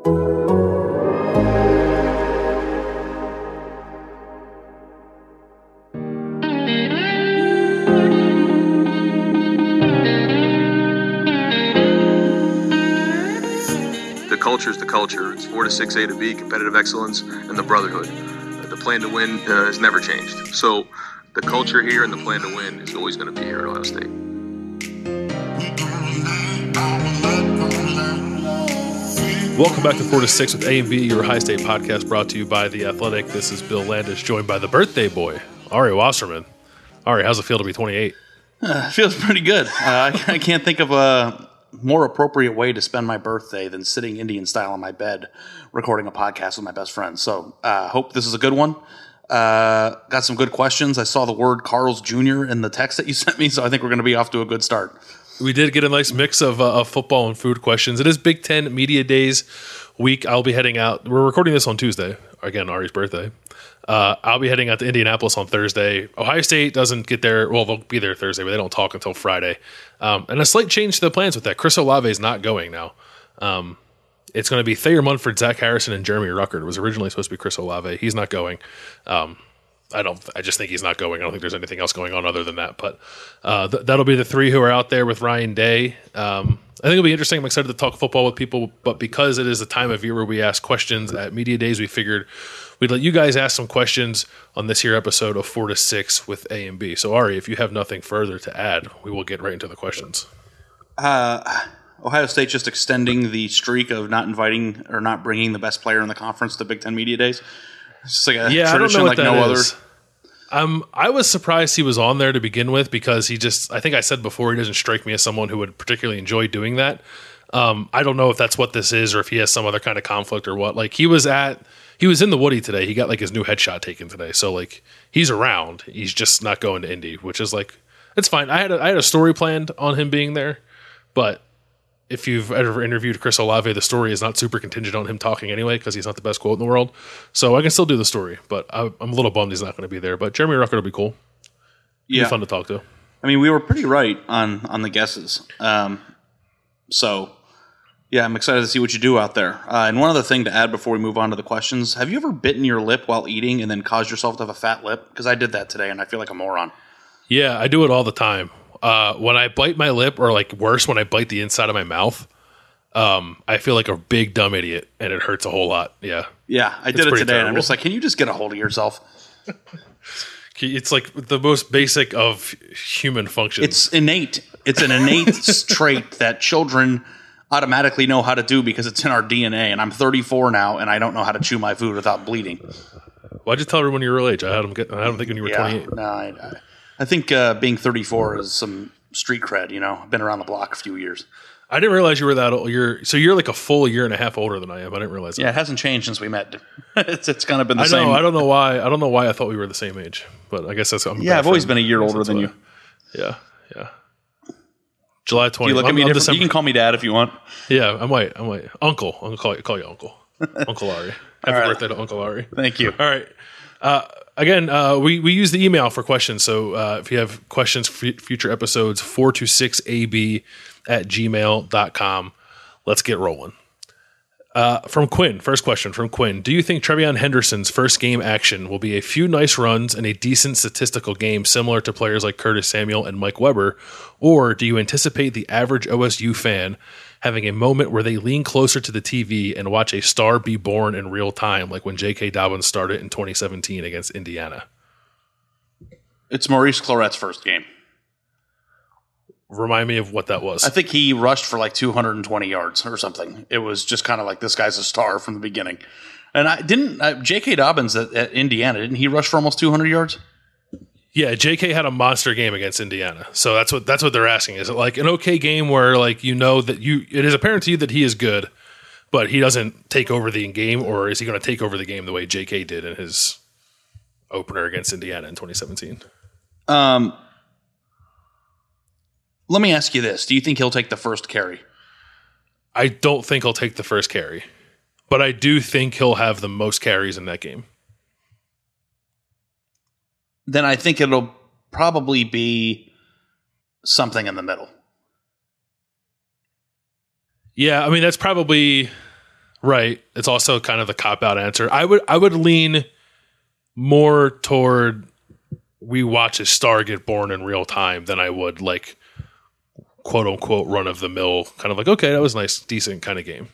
The culture is the culture. It's 4 to 6 A to B, competitive excellence, and the brotherhood. The plan to win has never changed. So the culture here and the plan to win is always going to be here at Ohio State. Welcome back to 4 to 6 with A and B, your High State podcast brought to you by The Athletic. This is Bill Landis, joined by the birthday boy, Ari Wasserman. Ari, how's it feel to be 28? Feels pretty good. I can't think of a more appropriate way to spend my birthday than sitting Indian style on my bed recording a podcast with my best friend. So hope this is a good one. Got some good questions. I saw the word Carl's Jr. in the text that you sent me, so I think we're going to be off to a good start. We did get a nice mix of football and food questions. It is Big Ten Media Days week. I'll be heading out. We're recording this on Tuesday. Again, Ari's birthday. I'll be heading out to Indianapolis on Thursday. Ohio State doesn't get there. Well, they'll be there Thursday, but they don't talk until Friday. And a slight change to the plans with that. Chris Olave is not going now. It's going to be Thayer Munford, Zach Harrison, and Jeremy Ruckert. It was originally supposed to be Chris Olave. He's not going. I just think he's not going. I don't think there's anything else going on other than that. But that'll be the three who are out there with Ryan Day. I think it'll be interesting. I'm excited to talk football with people. But because it is the time of year where we ask questions at Media Days, we figured we'd let you guys ask some questions on this here episode of 4 to 6 with A and B. So, Ari, if you have nothing further to add, we will get right into the questions. Ohio State just extending the streak of not inviting or not bringing the best player in the conference to Big Ten Media Days. It's just like a tradition like no other. I was surprised he was on there to begin with because I think I said before, he doesn't strike me as someone who would particularly enjoy doing that. I don't know if that's what this is or if he has some other kind of conflict or what. Like he was in the Woody today. He got like his new headshot taken today. So like he's around. He's just not going to Indy, which is like, it's fine. I had a story planned on him being there, but if you've ever interviewed Chris Olave, the story is not super contingent on him talking anyway because he's not the best quote in the world. So I can still do the story, but I'm a little bummed he's not going to be there. But Jeremy Ruckert will be cool. Yeah. Be fun to talk to. I mean, we were pretty right on the guesses. So, yeah, I'm excited to see what you do out there. And one other thing to add before we move on to the questions. Have you ever bitten your lip while eating and then caused yourself to have a fat lip? Because I did that today, and I feel like a moron. Yeah, I do it all the time. When I bite my lip, or like worse, when I bite the inside of my mouth, I feel like a big dumb idiot, and it hurts a whole lot. Yeah, yeah, I did it today, terrible. And I'm just like, can you just get a hold of yourself? It's like the most basic of human functions. It's innate. It's an innate trait that children automatically know how to do because it's in our DNA. And I'm 34 now, and I don't know how to chew my food without bleeding. Why'd you tell everyone you were your age? I don't think when you were 28. No, I think being 34 is some street cred, you know. I've been around the block a few years. I didn't realize you were that old. You're like a full year and a half older than I am. I didn't realize that. Yeah, it hasn't changed since we met. It's kind of been the same. I don't know why. I don't know why I thought we were the same age, but I guess that's what I'm. Yeah, I've always been a year older than you. Yeah. July 20th. You look at me different. You can call me Dad if you want. Yeah, I might. Uncle. I'm gonna call you Uncle. Uncle Ari. Happy birthday to Uncle Ari. Thank you. All right. Again, we use the email for questions, so if you have questions for future episodes, 426ab@gmail.com. Let's get rolling. From Quinn, first question from Quinn. Do you think Trevion Henderson's first game action will be a few nice runs and a decent statistical game similar to players like Curtis Samuel and Mike Weber? Or do you anticipate the average OSU fan having a moment where they lean closer to the TV and watch a star be born in real time, like when J.K. Dobbins started in 2017 against Indiana? It's Maurice Claret's first game. Remind me of what that was. I think he rushed for like 220 yards or something. It was just kind of like, this guy's a star from the beginning. And J.K. Dobbins at Indiana, didn't he rush for almost 200 yards? Yeah, J.K. had a monster game against Indiana. So that's what they're asking. Is it like an okay game where like you know that it is apparent to you that he is good, but he doesn't take over the game, or is he going to take over the game the way J.K. did in his opener against Indiana in 2017? Let me ask you this. Do you think he'll take the first carry? I don't think he'll take the first carry, but I do think he'll have the most carries in that game. Then I think it'll probably be something in the middle. Yeah, I mean, that's probably right. It's also kind of the cop-out answer. I would lean more toward we watch a star get born in real time than I would like quote-unquote run-of-the-mill, kind of like, okay, that was nice, decent kind of game.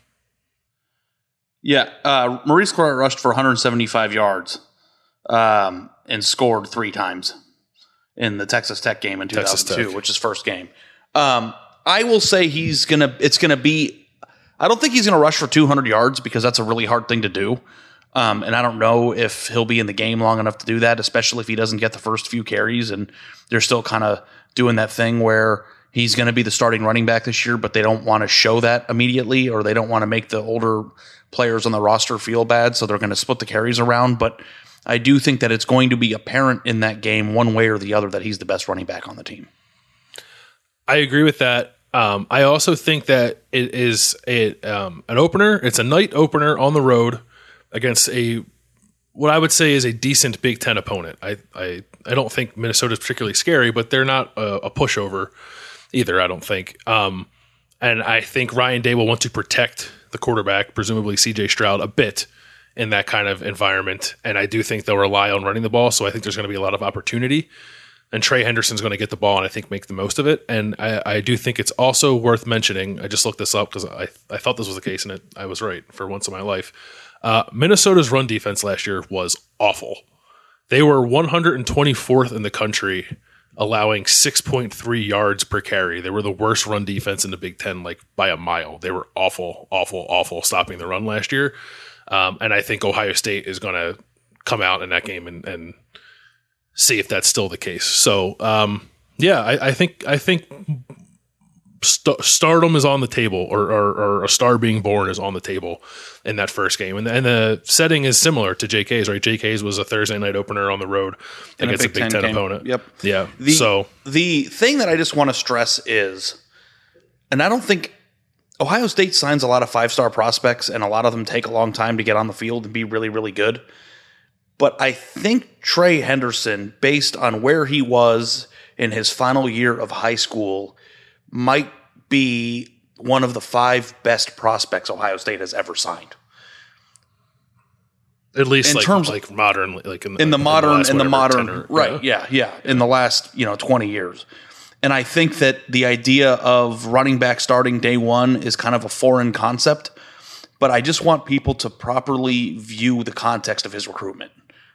Yeah, Maurice Claret rushed for 175 yards and scored 3 times in the Texas Tech game in 2002, which is first game. I will say I don't think he's going to rush for 200 yards because that's a really hard thing to do. And I don't know if he'll be in the game long enough to do that, especially if he doesn't get the first few carries and they're still kind of doing that thing where he's going to be the starting running back this year, but they don't want to show that immediately, or they don't want to make the older players on the roster feel bad, so they're going to split the carries around. But I do think that it's going to be apparent in that game one way or the other that he's the best running back on the team. I agree with that. I also think that it is an opener. It's a night opener on the road against what I would say is a decent Big Ten opponent. I don't think Minnesota's particularly scary, but they're not a pushover either, I don't think. And I think Ryan Day will want to protect the quarterback, presumably C.J. Stroud, a bit in that kind of environment. And I do think they'll rely on running the ball, so I think there's going to be a lot of opportunity. And Trey Henderson's going to get the ball and I think make the most of it. And I do think it's also worth mentioning, I just looked this up because I thought this was the case, and I was right for once in my life. Minnesota's run defense last year was awful. They were 124th in the country, allowing 6.3 yards per carry. They were the worst run defense in the Big Ten, like by a mile. They were awful, awful, awful stopping the run last year. And I think Ohio State is going to come out in that game and see if that's still the case. So, yeah, I think stardom is on the table, or a star being born is on the table in that first game. And the setting is similar to JK's, right? JK's was a Thursday night opener on the road against a Big Ten opponent. Yep. Yeah. The thing that I just want to stress is, and I don't think Ohio State signs a lot of 5-star prospects, and a lot of them take a long time to get on the field and be really, really good. But I think Trey Henderson, based on where he was in his final year of high school, might be one of the 5 best prospects Ohio State has ever signed. At least in terms of, modern, in the modern, right? Yeah. In the last 20 years, and I think that the idea of running back starting day one is kind of a foreign concept. But I just want people to properly view the context of his recruitment.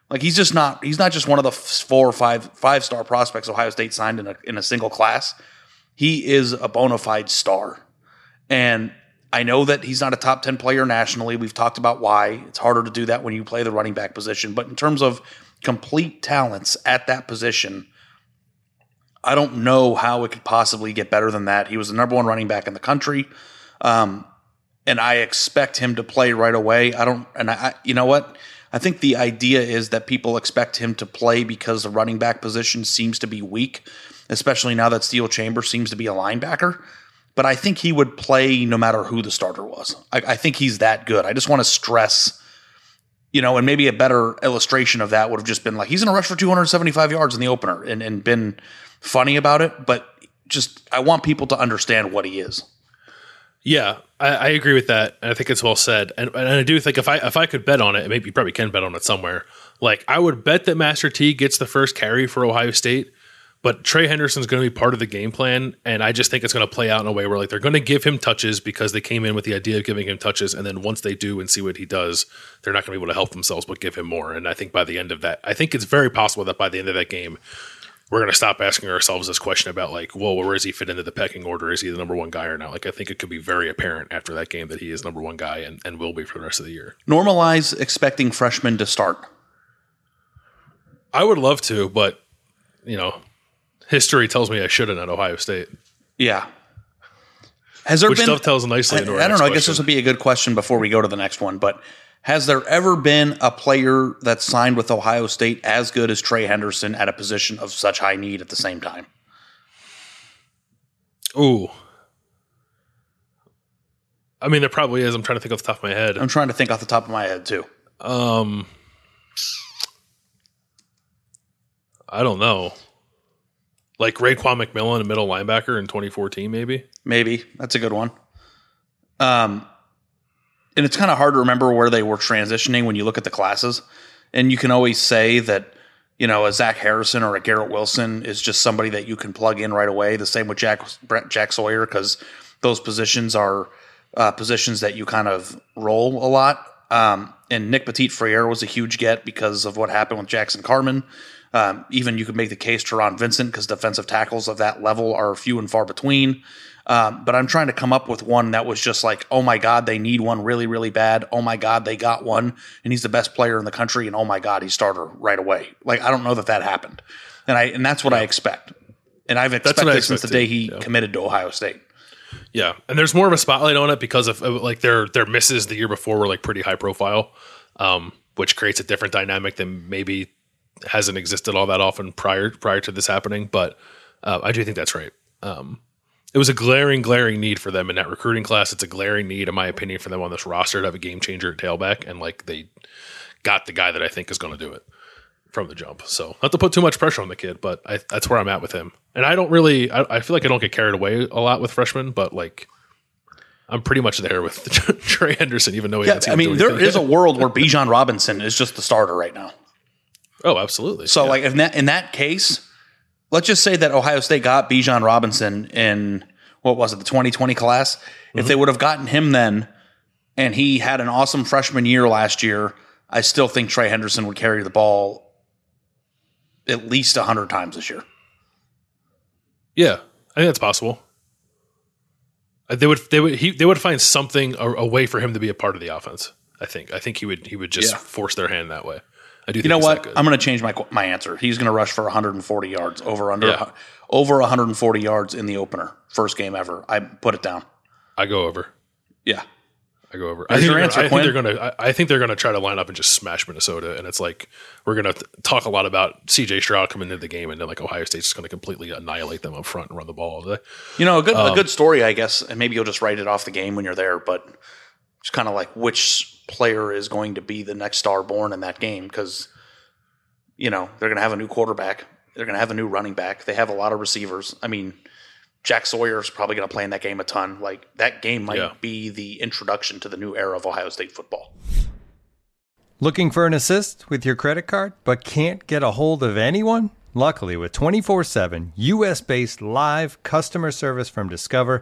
Like he's not just one of the 4 or 5 5-star prospects Ohio State signed in a single class. He is a bona fide star. And I know that he's not a top 10 player nationally. We've talked about why. It's harder to do that when you play the running back position. But in terms of complete talents at that position, I don't know how it could possibly get better than that. He was the number 1 running back in the country. And I expect him to play right away. You know what? I think the idea is that people expect him to play because the running back position seems to be weak, especially now that Steel Chambers seems to be a linebacker. But I think he would play no matter who the starter was. I think he's that good. I just want to stress, and maybe a better illustration of that would have just been like, he's going to rush for 275 yards in the opener and been funny about it. But I want people to understand what he is. Yeah, I agree with that. And I think it's well said. And I do think if I could bet on it, maybe you probably can bet on it somewhere. Like, I would bet that Master T gets the first carry for Ohio State, but Trey Henderson's going to be part of the game plan, and I just think it's going to play out in a way where, like, they're going to give him touches because they came in with the idea of giving him touches, and then once they do and see what he does, they're not going to be able to help themselves but give him more. And I think by the end of that, I think it's very possible that by the end of that game, we're going to stop asking ourselves this question about, like, whoa, where does he fit into the pecking order? Is he the number one guy or not? Like, I think it could be very apparent after that game that he is number one guy and will be for the rest of the year. Normalize expecting freshmen to start. I would love to, but, you know, history tells me I shouldn't at Ohio State. Yeah. Has there Which been, dovetails nicely into our I don't know. Question. I guess this would be a good question before we go to the next one, but has there ever been a player that signed with Ohio State as good as Trey Henderson at a position of such high need at the same time? Ooh. I mean, there probably is. I'm trying to think off the top of my head. I'm trying to think off the top of my head, too. I don't know. Like Raekwon McMillan, a middle linebacker in 2014, maybe? Maybe. That's a good one. And it's kind of hard to remember where they were transitioning when you look at the classes. And you can always say that, you know, a Zach Harrison or a Garrett Wilson is just somebody that you can plug in right away. The same with Jack Sawyer, because those positions are positions that you kind of roll a lot. And Nick Petit-Frere was a huge get because of what happened with Jackson Carman. Even you could make the case to Ron Vincent, because defensive tackles of that level are few and far between. But I'm trying to come up with one that was just like, oh my God, they need one really, really bad. Oh my God, they got one. And he's the best player in the country. And oh my God, he's starter right away. Like, I don't know that happened. And that's what I expect. And I've expected since the day he committed to Ohio State. Yeah. And there's more of a spotlight on it because of like their misses the year before were like pretty high profile, which creates a different dynamic than maybe hasn't existed all that often prior to this happening. But I do think that's right. It was a glaring need for them in that recruiting class. It's a glaring need, in my opinion, for them on this roster to have a game changer at tailback. And like they got the guy that I think is going to do it from the jump. So not to put too much pressure on the kid, but that's where I'm at with him. And I don't really, I feel like I don't get carried away a lot with freshmen, but like I'm pretty much there with Trey Henderson, even though he hasn't. I mean, there is a world where Bijan Robinson is just the starter right now. Oh, absolutely. So like in that case, let's just say that Ohio State got Bijan Robinson in, what was it, the 2020 class? Mm-hmm. If they would have gotten him then, and he had an awesome freshman year last year, I still think Trey Henderson would carry the ball at least 100 times this year. Yeah, I think that's possible. They would find something, a way for him to be a part of the offense. I think he would just force their hand that way. You know what? I'm going to change my answer. He's going to rush for 140 yards over 140 yards in the opener. First game ever. I put it down. I go over. Yeah. I go over. I think they're going to try to line up and just smash Minnesota. And it's like, we're going to talk a lot about C.J. Stroud coming into the game. And then like Ohio State's just going to completely annihilate them up front and run the ball all day. You know, a good story, I guess. And maybe you'll just write it off the game when you're there, but it's kind of like which player is going to be the next star born in that game, because, you know, they're going to have a new quarterback. They're going to have a new running back. They have a lot of receivers. I mean, Jack Sawyer is probably going to play in that game a ton. Like, that game might be the introduction to the new era of Ohio State football. Looking for an assist with your credit card but can't get a hold of anyone? Luckily, with 24/7 U.S.-based live customer service from Discover,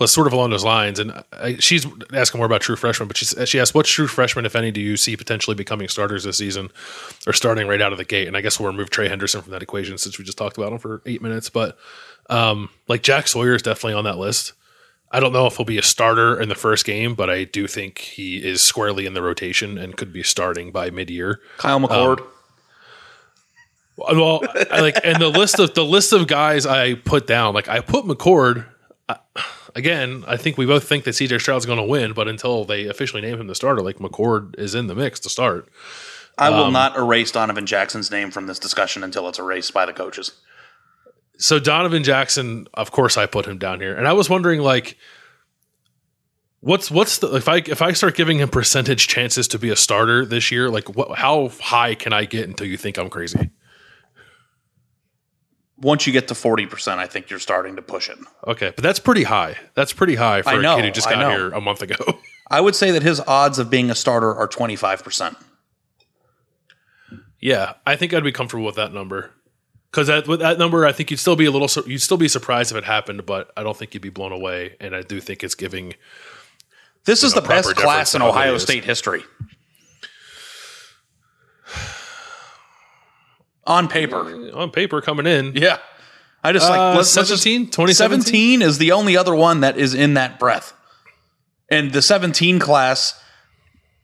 was sort of along those lines, and she's asking more about true freshmen, but she asked, what true freshmen, if any, do you see potentially becoming starters this season or starting right out of the gate? And I guess we'll remove Trey Henderson from that equation since we just talked about him for 8 minutes. But like Jack Sawyer is definitely on that list. I don't know if he'll be a starter in the first game, but I do think he is squarely in the rotation and could be starting by mid-year. Kyle McCord. Well, and the list of guys I put down, like I put McCord. Again, I think we both think that C.J. Stroud's going to win, but until they officially name him the starter, like McCord is in the mix to start. I will not erase Donovan Jackson's name from this discussion until it's erased by the coaches. So Donovan Jackson, of course, I put him down here, and I was wondering, like, what's the if I start giving him percentage chances to be a starter this year, like how high can I get until you think I'm crazy? Once you get to 40%, I think you're starting to push it. Okay, but that's pretty high. That's pretty high for a kid who just got here a month ago. I would say that his odds of being a starter are 25%. Yeah, I think I'd be comfortable with that number. Because with that number, I think you'd still be surprised if it happened, but I don't think you'd be blown away. And I do think it's giving. This is the best class in Ohio State history. On paper coming in. Yeah. I just like 2017 is the only other one that is in that breath. And the 17 class,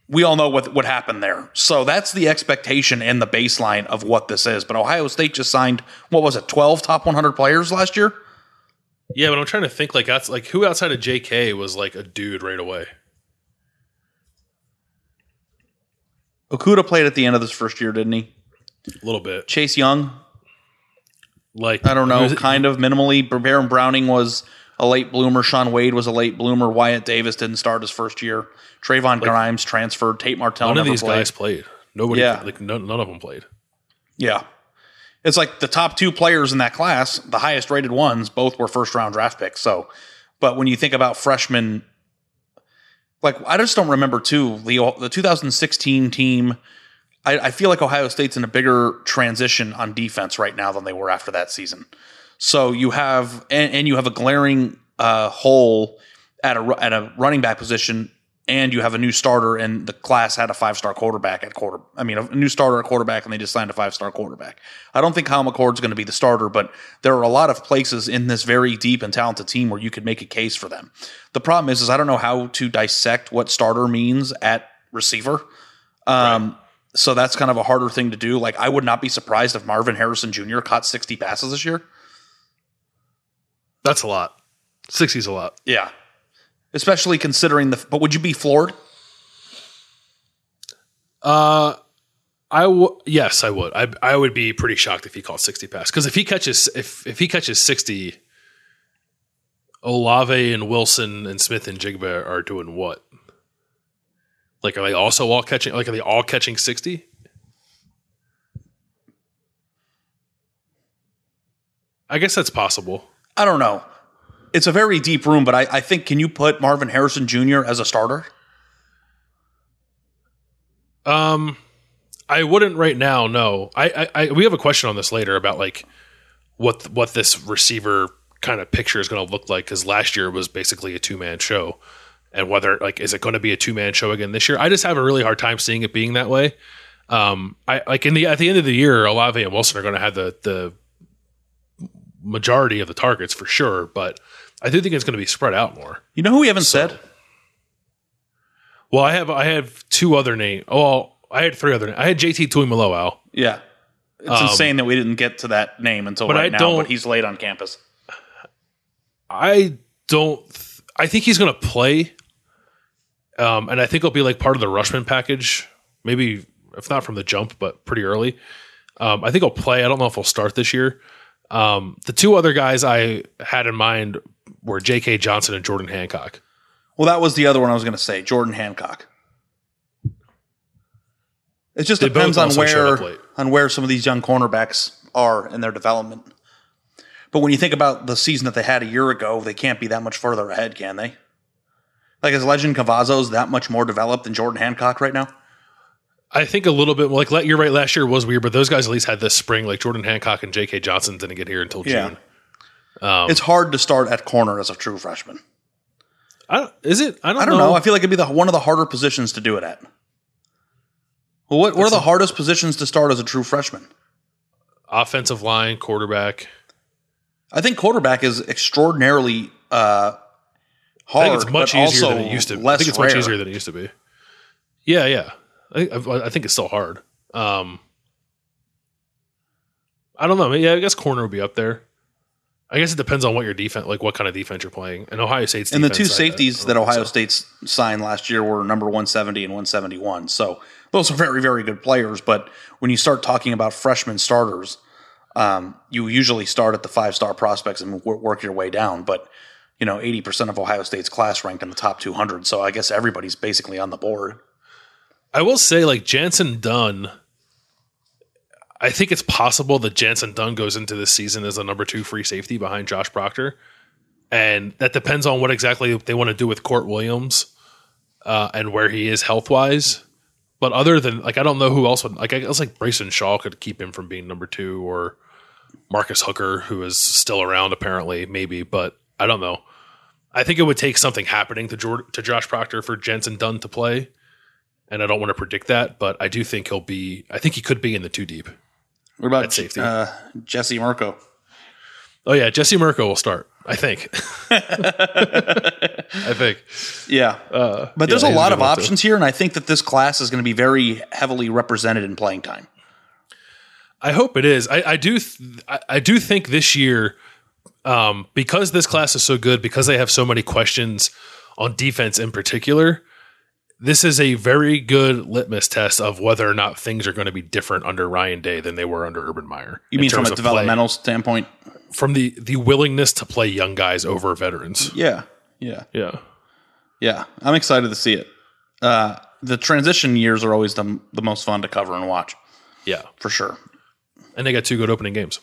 we all know what happened there. So that's the expectation and the baseline of what this is. But Ohio State just signed, 12 top 100 players last year? Yeah, but I'm trying to think like who outside of JK was like a dude right away? Okuda played at the end of this first year, didn't he? A little bit. Chase Young. Like, I don't know, kind of minimally. Baron Browning was a late bloomer. Sean Wade was a late bloomer. Wyatt Davis didn't start his first year. Trayvon Grimes transferred. Tate Martell never played. None of these guys played. Nobody, none of them played. Yeah. It's like the top two players in that class, the highest rated ones, both were first round draft picks. So, but when you think about freshmen, like, I just don't remember, too, the 2016 team. I feel like Ohio State's in a bigger transition on defense right now than they were after that season. So you have you have a glaring hole at a running back position, and you have a new starter, and the class had a five-star quarterback a new starter at quarterback, and they just signed a five-star quarterback. I don't think Kyle McCord's going to be the starter, but there are a lot of places in this very deep and talented team where you could make a case for them. The problem is I don't know how to dissect what starter means at receiver. Right. So that's kind of a harder thing to do. Like, I would not be surprised if Marvin Harrison Jr. caught 60 passes this year. That's a lot. 60's a lot. Yeah. Especially considering but would you be floored? Yes, I would. I would be pretty shocked if he caught 60 passes. Because if he catches 60, Olave and Wilson and Smith and Jigba are doing what? Like, are they all catching 60? I guess that's possible. I don't know. It's a very deep room, but I think, can you put Marvin Harrison Jr. as a starter? I wouldn't right now, no. We have a question on this later about, like, what this receiver kind of picture is going to look like, because last year was basically a two-man show. And whether, like, is it going to be a two-man show again this year? I just have a really hard time seeing it being that way. At the end of the year, Olave and Wilson are going to have the majority of the targets for sure, but I do think it's going to be spread out more. You know who we haven't said? Well, I have two other names. Oh, I had three other names. I had JT Tuimoloau. Yeah. It's insane that we didn't get to that name until but he's late on campus. I think he's going to play. And I think it'll be like part of the Rushman package, maybe if not from the jump, but pretty early. I think he'll play. I don't know if he'll start this year. The two other guys I had in mind were J.K. Johnson and Jordan Hancock. Well, that was the other one I was going to say, Jordan Hancock. It just depends on where some of these young cornerbacks are in their development. But when you think about the season that they had a year ago, they can't be that much further ahead, can they? Like, is Legend Cavazos that much more developed than Jordan Hancock right now? I think a little bit. Like, you're right, last year was weird, but those guys at least had this spring. Like, Jordan Hancock and J.K. Johnson didn't get here until June. It's hard to start at corner as a true freshman. I don't know. I feel like it'd be one of the harder positions to do it at. Well, what are the hardest positions to start as a true freshman? Offensive line, quarterback. I think quarterback is extraordinarily hard. I think it's much easier than it used to be. I think it's much easier than it used to be. Yeah, yeah. I think it's still hard. I don't know. Yeah, I guess corner would be up there. I guess it depends on what your defense, like what kind of defense you're playing. And Ohio State's defense. And the two safeties that Ohio State's signed last year were number 170 and 171. So those are very, very good players. But when you start talking about freshman starters, you usually start at the five-star prospects and work your way down. But, 80% of Ohio State's class ranked in the top 200. So I guess everybody's basically on the board. I will say, like, Jansen Dunn, I think it's possible that Jansen Dunn goes into this season as the number 2 free safety behind Josh Proctor. And that depends on what exactly they want to do with Court Williams and where he is health-wise. But other than, like, I don't know who else would, like, I guess, like, Brayson Shaw could keep him from being number 2, or Marcus Hooker, who is still around apparently, maybe, but I don't know. I think it would take something happening to Josh Proctor for Jansen Dunn to play. And I don't want to predict that, but I do think I think he could be in the 2 deep. What about safety? Jesse Murko? Oh, yeah. Jesse Murko will start, I think. I think. Yeah. But there's a lot of options here, and I think that this class is going to be very heavily represented in playing time. I hope it is. I do think this year, because this class is so good, because they have so many questions on defense in particular, this is a very good litmus test of whether or not things are going to be different under Ryan Day than they were under Urban Meyer. You mean from a developmental standpoint? From the willingness to play young guys over veterans. Yeah. I'm excited to see it. The transition years are always the most fun to cover and watch. Yeah. For sure. And they got 2 good opening games.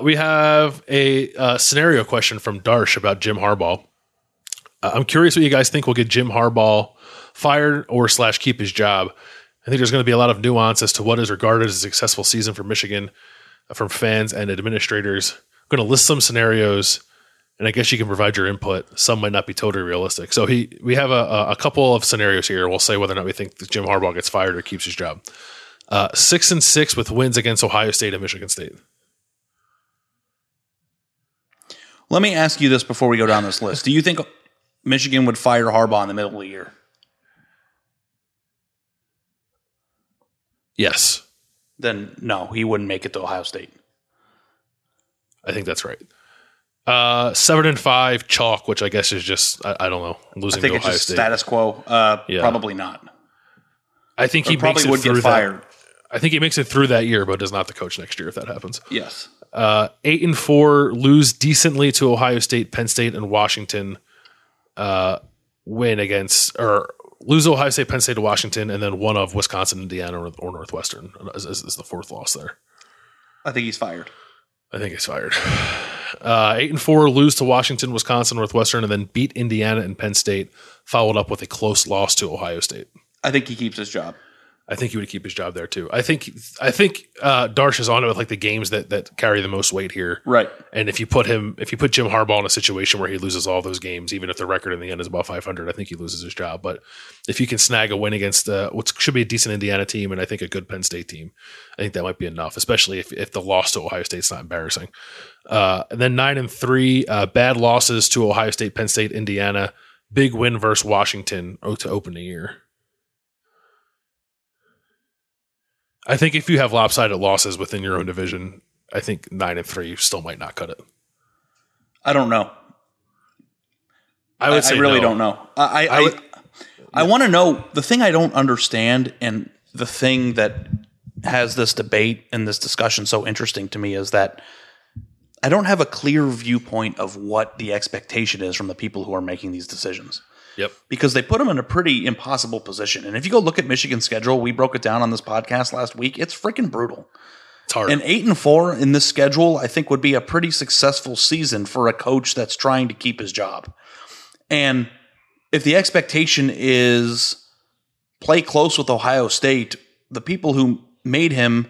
We have a scenario question from Darsh about Jim Harbaugh. I'm curious what you guys think will get Jim Harbaugh fired or keep his job. I think there's going to be a lot of nuance as to what is regarded as a successful season for Michigan from fans and administrators. I'm going to list some scenarios, and I guess you can provide your input. Some might not be totally realistic. So we have a couple of scenarios here. We'll say whether or not we think that Jim Harbaugh gets fired or keeps his job. 6-6 with wins against Ohio State and Michigan State. Let me ask you this before we go down this list. Do you think Michigan would fire Harbaugh in the middle of the year? Yes. Then no, he wouldn't make it to Ohio State. I think that's right. 7-5 chalk, which I guess is just, I don't know, losing to Ohio State. I think it's just status quo. Probably not. I think he probably would get fired. I think he makes it through that year, but is not the coach next year if that happens. Yes. 8-4, lose decently to Ohio State, Penn State, and Washington. Win against or lose Ohio State, Penn State to Washington, and then one of Wisconsin, Indiana, or Northwestern is the 4th loss there. I think he's fired. 8-4, lose to Washington, Wisconsin, Northwestern, and then beat Indiana and Penn State, followed up with a close loss to Ohio State. I think he keeps his job. I think he would keep his job there too. I think Darsh is on it with like the games that carry the most weight here, right? And if you put Jim Harbaugh in a situation where he loses all those games, even if the record in the end is about 500, I think he loses his job. But if you can snag a win against what should be a decent Indiana team and I think a good Penn State team, I think that might be enough, especially if the loss to Ohio State's not embarrassing. And then 9-3, bad losses to Ohio State, Penn State, Indiana, big win versus Washington to open the year. I think if you have lopsided losses within your own division, I think 9-3 still might not cut it. I don't know. I would say I really don't know. I want to know. The thing I don't understand, and the thing that has this debate and this discussion so interesting to me, is that I don't have a clear viewpoint of what the expectation is from the people who are making these decisions. Yep. Because they put them in a pretty impossible position. And if you go look at Michigan's schedule, we broke it down on this podcast last week. It's freaking brutal. It's hard. And 8-4 in this schedule, I think, would be a pretty successful season for a coach that's trying to keep his job. And if the expectation is play close with Ohio State, the people who made him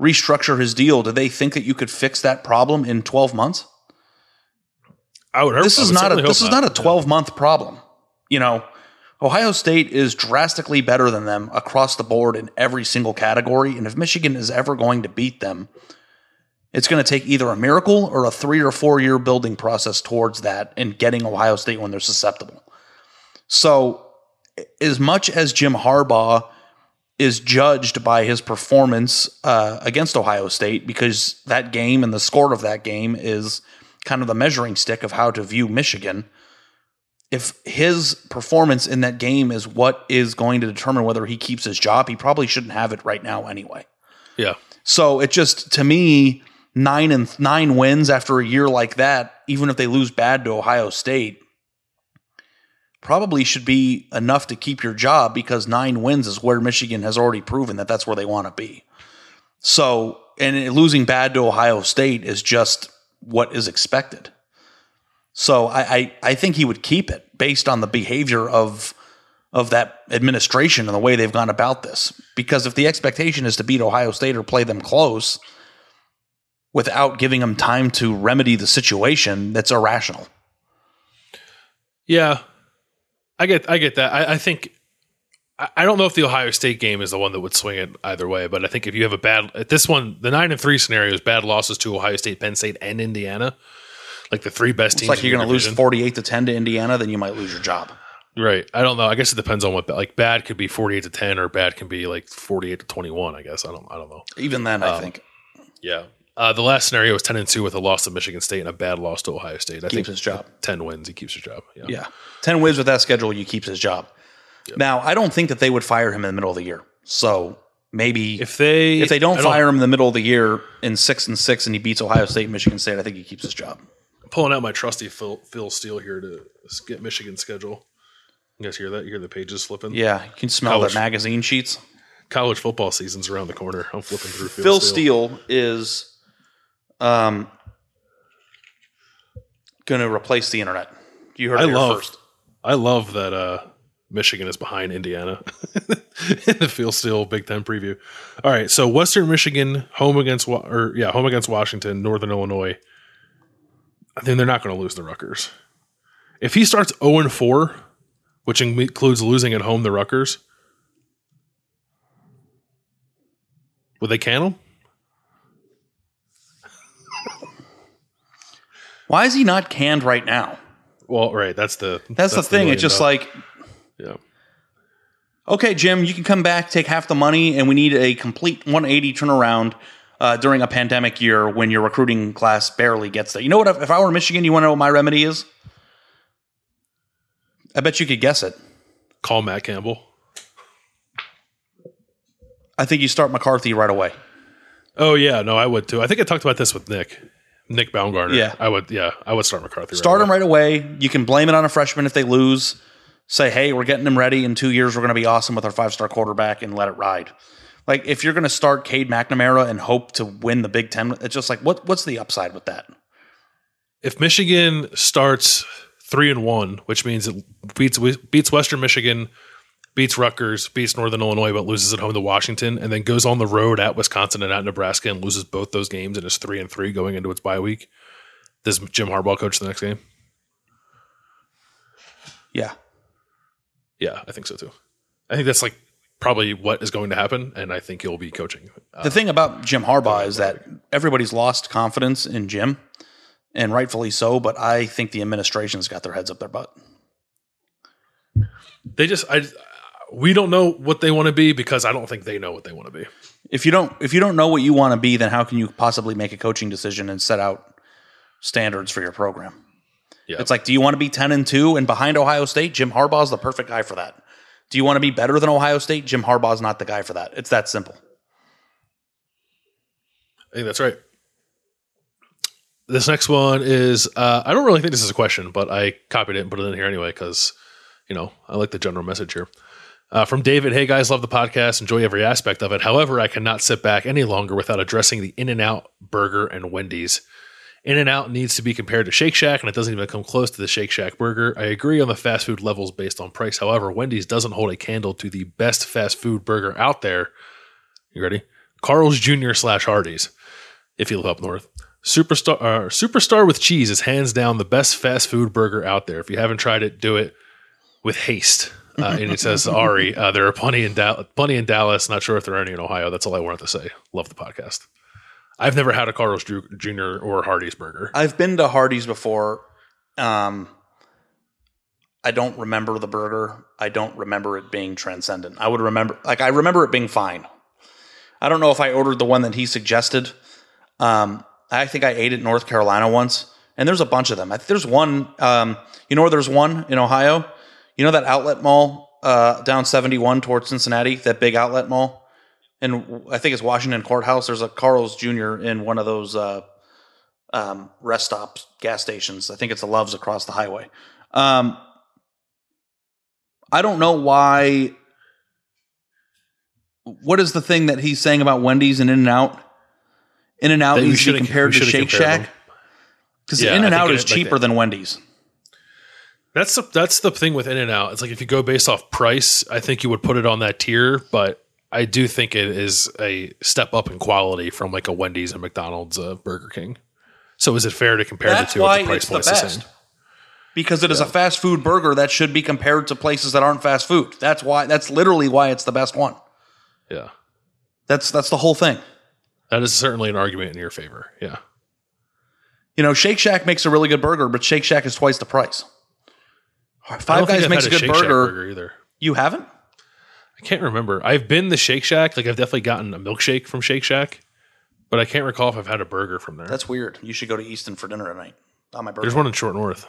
restructure his deal, do they think that you could fix that problem in 12 months? This is not a 12-month problem. You know, Ohio State is drastically better than them across the board in every single category, and if Michigan is ever going to beat them, it's going to take either a miracle or a 3 or 4 year building process towards that and getting Ohio State when they're susceptible. So as much as Jim Harbaugh is judged by his performance against Ohio State, because that game and the score of that game is kind of the measuring stick of how to view Michigan, if his performance in that game is what is going to determine whether he keeps his job, he probably shouldn't have it right now anyway. Yeah. So it just, to me, 9 wins after a year like that, even if they lose bad to Ohio State, probably should be enough to keep your job, because 9 wins is where Michigan has already proven that that's where they want to be. So, and losing bad to Ohio State is just what is expected. So I think he would keep it based on the behavior of that administration and the way they've gone about this. Because if the expectation is to beat Ohio State or play them close without giving them time to remedy the situation, that's irrational. Yeah. I get that. I think I don't know if the Ohio State game is the one that would swing it either way, but I think if you have the 9-3 scenario is bad losses to Ohio State, PennTate, and Indiana, like the three best teams. It's like you're going to lose 48-10 to Indiana, then you might lose your job. Right. I don't know. I guess it depends on what, like, bad could be 48-10 or bad can be like 48-21. I guess I don't know. Even then, I think. Yeah. The last scenario was 10-2 with a loss to Michigan State and a bad loss to Ohio State. I think his job. 10 wins, he keeps his job. Yeah. 10 wins with that schedule, he keeps his job. Yep. Now, I don't think that they would fire him in the middle of the year. So maybe if they don't fire him in the middle of the year in 6-6 and he beats Ohio State and Michigan State, I think he keeps his job. I'm pulling out my trusty Phil Steele here to get Michigan's schedule. You guys hear that? You hear the pages flipping? Yeah, you can smell the magazine sheets. College football season's around the corner. I'm flipping through Phil Steele. Phil Steele is going to replace the internet. You heard it here first. I love that Michigan is behind Indiana in the Phil Steele Big Ten preview. All right, so Western Michigan home against Washington, Northern Illinois. I think they're not going to lose the Rutgers. If he starts 0-4, which includes losing at home the Rutgers, would they can him? Why is he not canned right now? Well, right. That's the thing. It's just like, yeah. Okay, Jim, you can come back, take half the money, and we need a complete 180 turnaround during a pandemic year when your recruiting class barely gets there. You know what? If I were Michigan, you want to know what my remedy is? I bet you could guess it. Call Matt Campbell. I think you start McCarthy right away. Oh, yeah. No, I would too. I think I talked about this with Nick Baumgartner. Yeah. I would start McCarthy. Start him right away. You can blame it on a freshman if they lose. Say, hey, we're getting him ready. In 2 years, we're going to be awesome with our 5-star quarterback, and let it ride. Like, if you're going to start Cade McNamara and hope to win the Big Ten, it's just like, what's the upside with that? If Michigan starts 3-1, which means it beats Western Michigan, beats Rutgers, beats Northern Illinois, but loses at home to Washington, and then goes on the road at Wisconsin and at Nebraska and loses both those games and is 3-3 going into its bye week. Does Jim Harbaugh coach the next game? Yeah. Yeah, I think so too. I think that's like probably what is going to happen, and I think he'll be coaching. The thing about Jim Harbaugh is that everybody's lost confidence in Jim, and rightfully so, but I think the administration's got their heads up their butt. We don't know what they want to be, because I don't think they know what they want to be. If you don't know what you want to be, then how can you possibly make a coaching decision and set out standards for your program? Yep. It's like, do you want to be 10-2 and behind Ohio State? Jim Harbaugh's the perfect guy for that. Do you want to be better than Ohio State? Jim Harbaugh's not the guy for that. It's that simple. I think that's right. This next one is, I don't really think this is a question, but I copied it and put it in here anyway because, you know, I like the general message here. From David, hey guys, love the podcast, enjoy every aspect of it. However, I cannot sit back any longer without addressing the In-N-Out burger and Wendy's. In-N-Out needs to be compared to Shake Shack, and it doesn't even come close to the Shake Shack burger. I agree on the fast food levels based on price. However, Wendy's doesn't hold a candle to the best fast food burger out there. You ready? Carl's Jr. / Hardee's, if you live up north. Superstar with cheese is hands down the best fast food burger out there. If you haven't tried it, do it with haste. And it says, Ari, there are plenty in Dallas. Not sure if there are any in Ohio. That's all I wanted to say. Love the podcast. I've never had a Carl's Jr. or Hardee's burger. I've been to Hardee's before. I don't remember the burger. I don't remember it being transcendent. I remember it being fine. I don't know if I ordered the one that he suggested. I think I ate it in North Carolina once, and there's a bunch of them. There's one, where there's one in Ohio? You know that outlet mall down 71 towards Cincinnati, that big outlet mall? And I think it's Washington Courthouse. There's a Carl's Jr. in one of those rest stops, gas stations. I think it's the Love's across the highway. I don't know why. What is the thing that he's saying about Wendy's and In-N-Out? In-N-Out needs to be compared to Shake Shack. Because In-N-Out is cheaper than Wendy's. That's the thing with In-N-Out. It's like if you go based off price, I think you would put it on that tier, but I do think it is a step up in quality from like a Wendy's and McDonald's, Burger King. So is it fair to compare the two if the price point's the same? Because it is a fast food burger that should be compared to places that aren't fast food. That's literally why it's the best one. Yeah. That's the whole thing. That is certainly an argument in your favor. Yeah. You know, Shake Shack makes a really good burger, but Shake Shack is twice the price. Five Guys makes a good burger either. You haven't? I can't remember. I've been to Shake Shack. Like I've definitely gotten a milkshake from Shake Shack, but I can't recall if I've had a burger from there. That's weird. You should go to Easton for dinner tonight. On my birthday. There's one in Short North.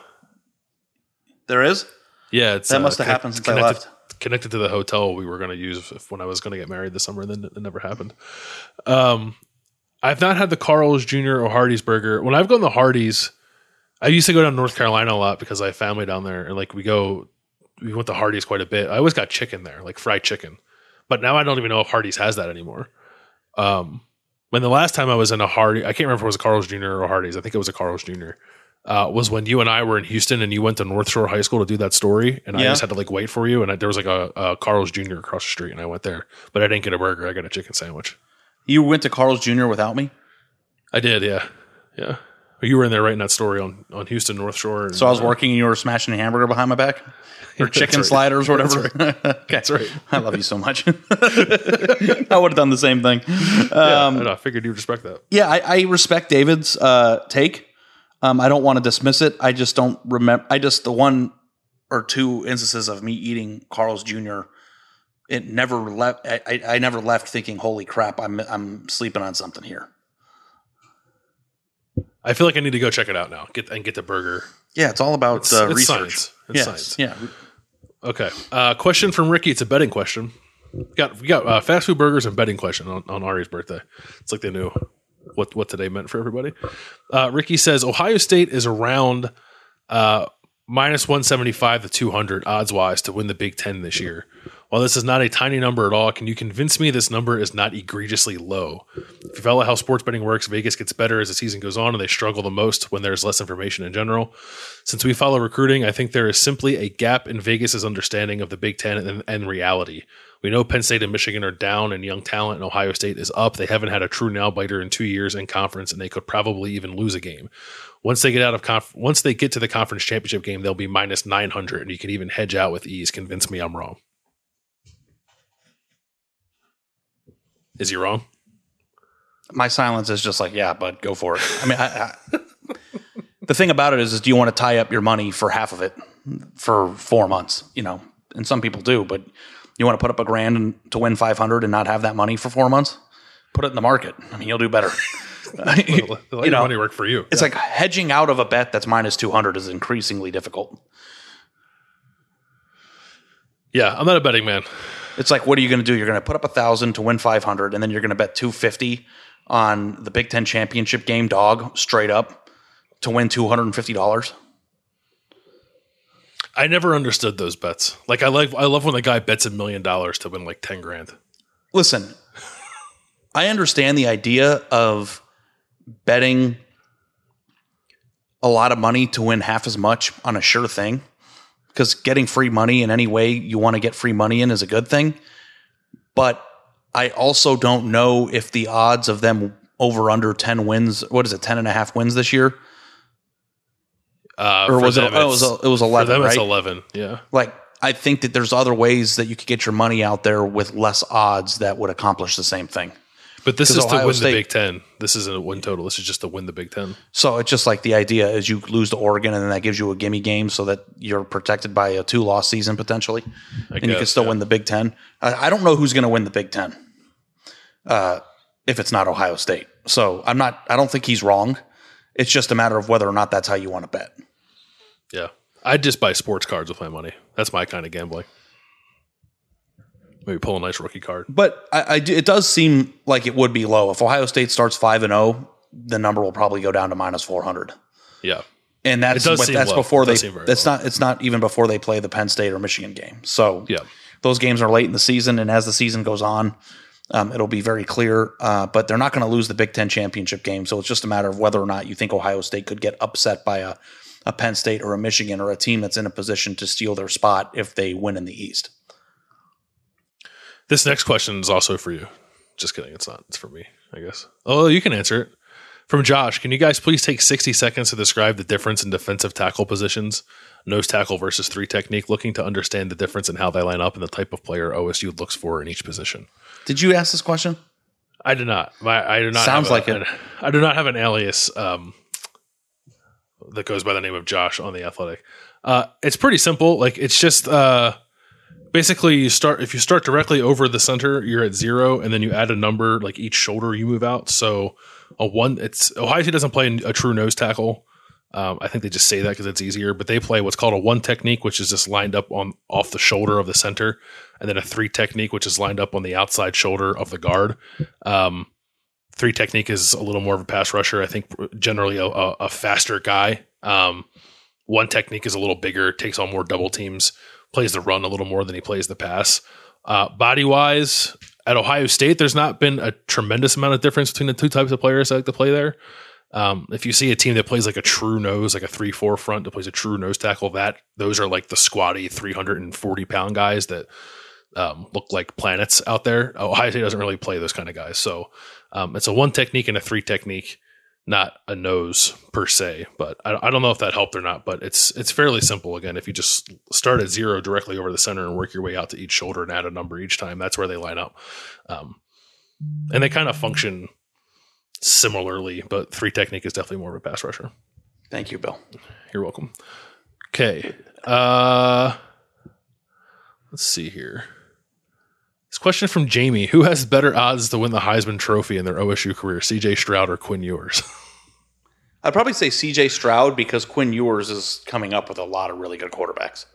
There is? Yeah. That must have happened since I left. Connected to the hotel we were going to use when I was going to get married this summer, and then it never happened. I've not had the Carl's Jr. or Hardee's burger. When I've gone to Hardee's, I used to go down to North Carolina a lot because I have family down there, and like we went to Hardee's quite a bit. I always got chicken there, like fried chicken. But now I don't even know if Hardee's has that anymore. When the last time I was in a Hardee's, I can't remember if it was a Carl's Jr. or Hardee's. I think it was a Carl's Jr. Was when you and I were in Houston and you went to North Shore High School to do that story, and I just had to like wait for you. And there was like a Carl's Jr. across the street, and I went there, but I didn't get a burger. I got a chicken sandwich. You went to Carl's Jr. without me? I did, yeah, yeah. You were in there writing that story on Houston North Shore. And, so I was working and you were smashing a hamburger behind my back? Or chicken sliders or whatever? That's right. That's right. I love you so much. I would have done the same thing. I figured you'd respect that. Yeah, I respect David's take. I don't want to dismiss it. I just don't remember. The one or two instances of me eating Carl's Jr., it never left. I never left thinking, holy crap, I'm sleeping on something here. I feel like I need to go check it out now. Get the burger. Yeah, it's all about it's research. Science. It's science. Yeah. Okay. Question from Ricky. It's a betting question. We got fast food burgers and betting question on Ari's birthday. It's like they knew what today meant for everybody. Ricky says Ohio State is around -175 to 200 odds wise to win the Big Ten this year. While this is not a tiny number at all, can you convince me this number is not egregiously low? If you follow how sports betting works, Vegas gets better as the season goes on, and they struggle the most when there's less information in general. Since we follow recruiting, I think there is simply a gap in Vegas's understanding of the Big Ten and reality. We know Penn State and Michigan are down and young talent, and Ohio State is up. They haven't had a true nail-biter in 2 years in conference, and they could probably even lose a game. Once they get to the conference championship game, they'll be -900, and you can even hedge out with ease. Convince me I'm wrong. Is he wrong? My silence is just like, yeah, bud, go for it. I mean, the thing about it is do you want to tie up your money for half of it for 4 months? You know, and some people do, but you want to put up $1,000 to win 500 and not have that money for 4 months? Put it in the market. I mean, you'll do better. Let your money work for you. It's like hedging out of a bet that's minus 200 is increasingly difficult. Yeah, I'm not a betting man. It's like, what are you going to do? You're going to put up 1,000 to win 500, and then you're going to bet 250 on the Big Ten championship game dog straight up to win $250. I never understood those bets. Like, I love when the guy bets $1 million to win like 10 grand. Listen, I understand the idea of betting a lot of money to win half as much on a sure thing, because getting free money in any way you want to get free money in is a good thing. But I also don't know if the odds of them over under 10 wins, what is it, 10 and a half wins this year? Or was it? Oh, it was 11. For them, right? It's 11. Yeah. Like, I think that there's other ways that you could get your money out there with less odds that would accomplish the same thing. But this is to win the Big Ten. This isn't a win total. This is just to win the Big Ten. So it's just like the idea is you lose to Oregon, and then that gives you a gimme game so that you're protected by a 2-loss season potentially, and you can still win the Big Ten. I don't know who's going to win the Big Ten if it's not Ohio State. So I'm not. I don't think he's wrong. It's just a matter of whether or not that's how you want to bet. Yeah. I just buy sports cards with my money. That's my kind of gambling. Maybe pull a nice rookie card. But it does seem like it would be low. If Ohio State starts 5-0, the number will probably go down to minus 400. Yeah. And that's before they it's not even before they play the Penn State or Michigan game. So yeah. Those games are late in the season, and as the season goes on, it'll be very clear. But they're not going to lose the Big Ten championship game, so it's just a matter of whether or not you think Ohio State could get upset by a Penn State or a Michigan or a team that's in a position to steal their spot if they win in the East. This next question is also for you. Just kidding. It's not. It's for me, I guess. Oh, you can answer it. From Josh, can you guys please take 60 seconds to describe the difference in defensive tackle positions, nose tackle versus 3 technique, looking to understand the difference in how they line up and the type of player OSU looks for in each position? Did you ask this question? I did not. I do not. Sounds like it. I do not have an alias that goes by the name of Josh on The Athletic. It's pretty simple. Like, it's just basically if you start directly over the center, you're at 0, and then you add a number like each shoulder you move out. So Ohio State doesn't play a true nose tackle. I think they just say that because it's easier, but they play what's called a 1 technique, which is just lined up off the shoulder of the center, and then a 3 technique, which is lined up on the outside shoulder of the guard. 3 technique is a little more of a pass rusher. I think generally a faster guy. 1 technique is a little bigger, takes on more double teams, plays the run a little more than he plays the pass. Body-wise, at Ohio State, there's not been a tremendous amount of difference between the two types of players that like to play there. If you see a team that plays like a true nose, like a 3-4 front that plays a true nose tackle, those are like the squatty 340-pound guys that look like planets out there. Ohio State doesn't really play those kind of guys. So it's a 1 technique and a 3 technique, not a nose per se. But I don't know if that helped or not, but it's fairly simple. Again, if you just start at 0 directly over the center and work your way out to each shoulder and add a number each time, that's where they line up. And they kind of function similarly, but 3 technique is definitely more of a pass rusher. Thank you, Bill. You're welcome. Okay. Let's see here. This question from Jamie: who has better odds to win the Heisman Trophy in their OSU career, C.J. Stroud or Quinn Ewers? I'd probably say C.J. Stroud, because Quinn Ewers is coming up with a lot of really good quarterbacks.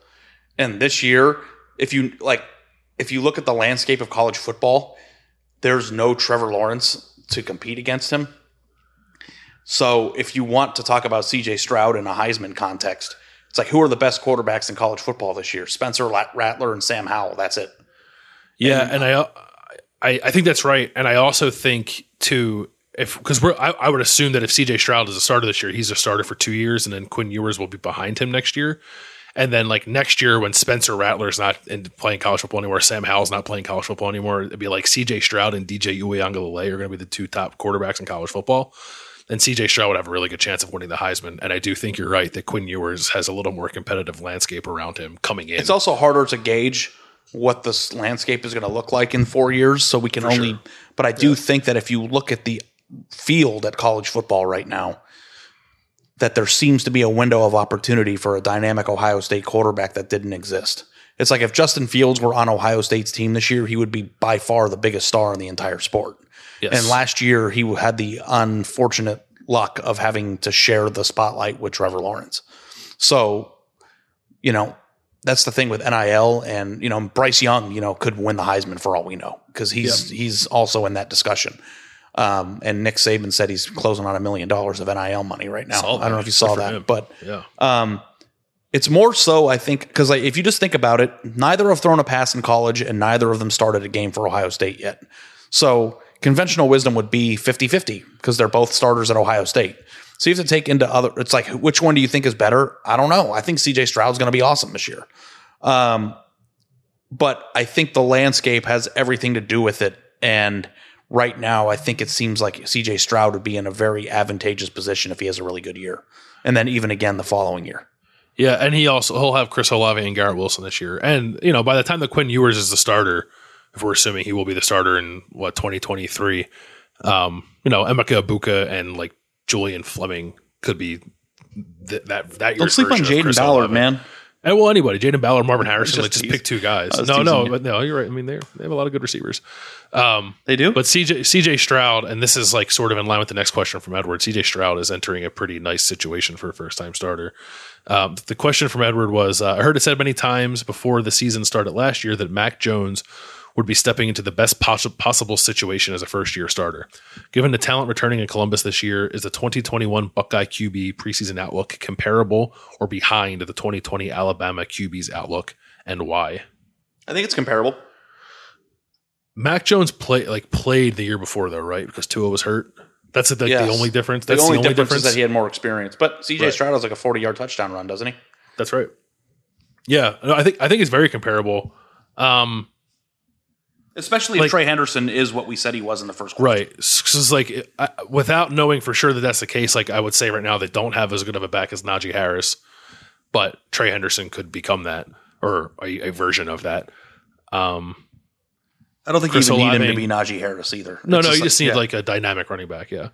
And this year, if you look at the landscape of college football, there's no Trevor Lawrence to compete against him. So if you want to talk about C.J. Stroud in a Heisman context, it's like, who are the best quarterbacks in college football this year? Spencer Rattler and Sam Howell. That's it. Yeah, and I think that's right. And I also think too, because I would assume that if C.J. Stroud is a starter this year, he's a starter for 2 years, and then Quinn Ewers will be behind him next year. And then like next year, when Spencer Rattler's not playing college football anymore, Sam Howell's not playing college football anymore, it'd be like C.J. Stroud and DJ Uiagalelei are going to be the two top quarterbacks in college football. And C.J. Stroud would have a really good chance of winning the Heisman. And I do think you're right that Quinn Ewers has a little more competitive landscape around him coming in. It's also harder to gauge what this landscape is going to look like in 4 years. So we can but I do think that if you look at the field at college football right now, that there seems to be a window of opportunity for a dynamic Ohio State quarterback that didn't exist. It's like if Justin Fields were on Ohio State's team this year, he would be by far the biggest star in the entire sport. Yes. And last year he had the unfortunate luck of having to share the spotlight with Trevor Lawrence. So, you know, that's the thing with NIL, and, you know, Bryce Young, you know, could win the Heisman for all we know, because he's also in that discussion. And Nick Saban said he's closing on $1 million of NIL money right now. I don't know if you saw that, but it's more so, I think, because like, if you just think about it, neither have thrown a pass in college and neither of them started a game for Ohio State yet. So conventional wisdom would be 50-50 because they're both starters at Ohio State. So you have to take into other, it's like, which one do you think is better? I don't know. I think C.J. Stroud's going to be awesome this year. But I think the landscape has everything to do with it. And right now, I think it seems like C.J. Stroud would be in a very advantageous position if he has a really good year. And then even again the following year. Yeah, and he'll have Chris Olave and Garrett Wilson this year. And, you know, by the time that Quinn Ewers is the starter, if we're assuming he will be the starter in, 2023, you know, Emeka Ibuka and, like, Julian Fleming could be that year's version. Don't sleep on Jaden Ballard, man. And, well, anybody. Jaden Ballard, Marvin Harrison, just pick two guys. No, you're right. I mean, they have a lot of good receivers. They do? But C.J. Stroud, and this is, like, sort of in line with the next question from Edward, C.J. Stroud is entering a pretty nice situation for a first-time starter. The question from Edward was, I heard it said many times before the season started last year that Mac Jones would be stepping into the best possible situation as a first-year starter. Given the talent returning in Columbus this year, is the 2021 Buckeye QB preseason outlook comparable or behind the 2020 Alabama QB's outlook, and why? I think it's comparable. Mac Jones played the year before, though, right? Because Tua was hurt. That's the only difference. That's the only difference is that he had more experience. But C.J. Stroud has like a 40-yard touchdown run, doesn't he? That's right. Yeah, no, I think it's very comparable. Especially if Trey Henderson is what we said he was in the first quarter. Right. So it's like, without knowing for sure that that's the case, like I would say right now they don't have as good of a back as Najee Harris, but Trey Henderson could become that or a version of that. I don't think you need him to be Najee Harris either. You just need like a dynamic running back, yeah.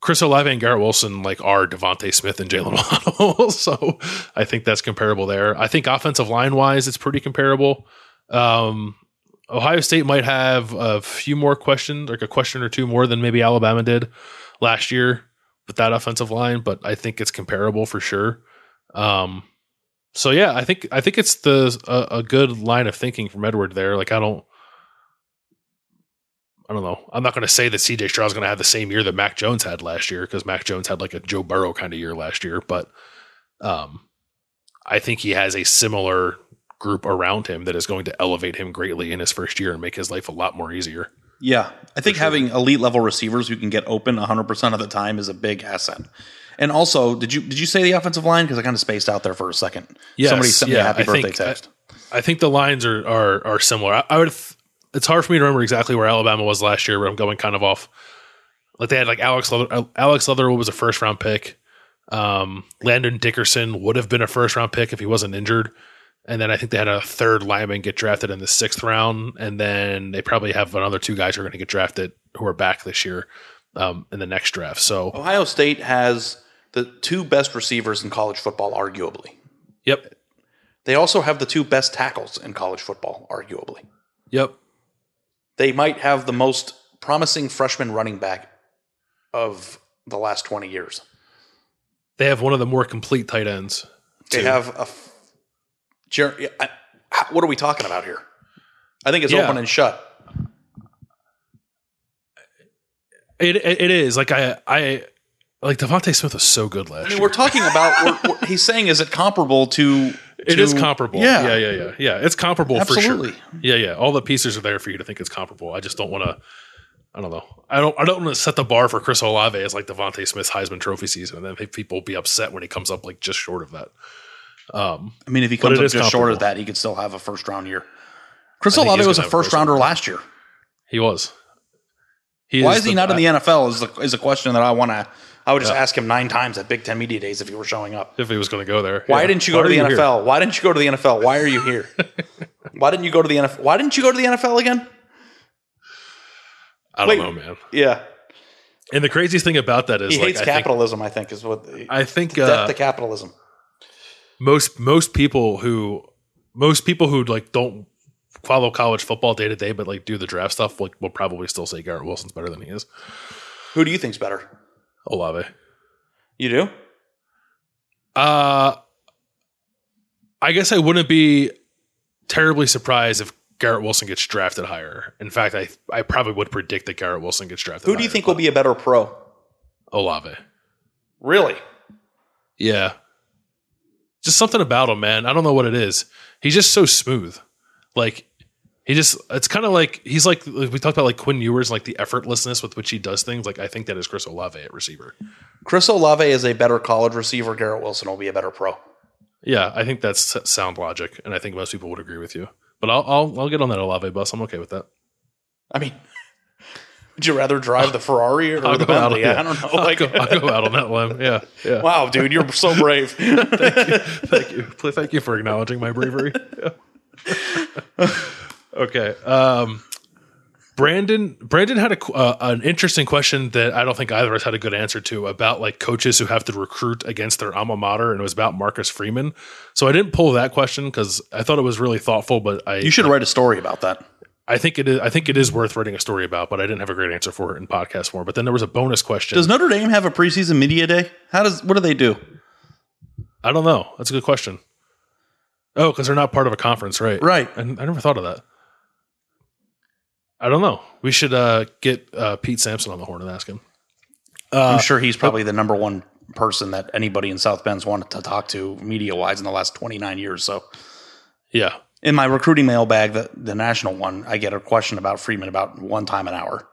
Chris Olave and Garrett Wilson like are Devontae Smith and Jalen Waddle, so I think that's comparable there. I think offensive line-wise it's pretty comparable. Ohio State might have a few more questions, like a question or two more than maybe Alabama did last year with that offensive line, but I think it's comparable for sure. So, yeah, I think it's a good line of thinking from Edward there. Like, I don't know. I'm not going to say that C.J. Stroud's going to have the same year that Mac Jones had last year, because Mac Jones had like a Joe Burrow kind of year last year. But I think he has a similar group around him that is going to elevate him greatly in his first year and make his life a lot more easier. Yeah. I think having elite level receivers who can get open 100% of the time is a big asset. And also, did you say the offensive line? Because I kind of spaced out there for a second. Yes, somebody sent me a happy birthday text. I think the lines are similar. It's hard for me to remember exactly where Alabama was last year, but I'm going kind of off. Like they had like Alex Leatherwood was a first round pick. Landon Dickerson would have been a first round pick if he wasn't injured. And then I think they had a third lineman get drafted in the 6th round. And then they probably have another two guys who are going to get drafted who are back this year in the next draft. So Ohio State has the two best receivers in college football, arguably. Yep. They also have the two best tackles in college football, arguably. Yep. They might have the most promising freshman running back of the last 20 years. They have one of the more complete tight ends. They have what are we talking about here? I think it's open and shut. It is. Like I like Devontae Smith was so good last year. We're talking about what he's saying. Is it comparable to? It is comparable. Yeah. It's comparable. Absolutely. For sure. Yeah. All the pieces are there for you to think it's comparable. I just don't want to. I don't know. I don't want to set the bar for Chris Olave as like Devontae Smith's Heisman Trophy season, and then people will be upset when he comes up like just short of that. I mean, if he comes up just short of that, he could still have a first round year. Chris Olave was a first rounder last year. He was. Why is he not in the NFL? Is a question that I want to. I would just ask him 9 times at Big Ten Media Days if he were showing up. If he was going to go there. Why didn't you go to the NFL? Here? Why didn't you go to the NFL? Why are you here? Why didn't you go to the NFL? Why didn't you go to the NFL again? I don't know, man. Yeah. And the craziest thing about that is he hates capitalism. Death to capitalism. Most people who like don't follow college football day to day, but like do the draft stuff, like we'll probably still say Garrett Wilson's better than he is. Who do you think's better? Olave. You do? I guess I wouldn't be terribly surprised if Garrett Wilson gets drafted higher. In fact, I probably would predict that Garrett Wilson gets drafted higher. Who do you think will be a better pro? Olave. Really? Yeah. Just something about him, man. I don't know what it is. He's just so smooth. Like, he just, it's kind of like, he's like, we talked about like Quinn Ewers, like the effortlessness with which he does things. Like, I think that is Chris Olave at receiver. Chris Olave is a better college receiver. Garrett Wilson will be a better pro. Yeah, I think that's sound logic, and I think most people would agree with you. But I'll get on that Olave bus. I'm okay with that. I mean, would you rather drive the Ferrari or the Bentley? Yeah. I don't know. I'll go out on that limb. Yeah, yeah. Wow, dude, you're so brave. Thank you. Thank you for acknowledging my bravery. Yeah. Okay. Brandon had an interesting question that I don't think either of us had a good answer to about like coaches who have to recruit against their alma mater, and it was about Marcus Freeman. So I didn't pull that question because I thought it was really thoughtful. But you should write a story about that. I think it is worth writing a story about, but I didn't have a great answer for it in podcast form. But then there was a bonus question: does Notre Dame have a preseason media day? What do they do? I don't know. That's a good question. Oh, because they're not part of a conference, right? Right. And I never thought of that. I don't know. We should get Pete Sampson on the horn and ask him. I'm sure he's probably the number one person that anybody in South Bend's wanted to talk to media-wise in the last 29 years. So, yeah. In my recruiting mailbag, the national one, I get a question about Freeman about one time an hour.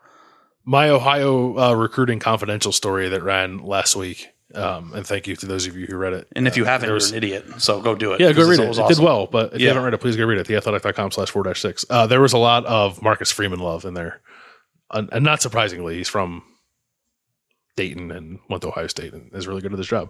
My Ohio recruiting confidential story that ran last week, and thank you to those of you who read it. And if you haven't, you're an idiot. So go do it. Yeah, go read it. Awesome. It did well, but if you haven't read it, please go read it. theathletic.com/4-6. There was a lot of Marcus Freeman love in there. And not surprisingly, he's from Dayton and went to Ohio State and is really good at his job.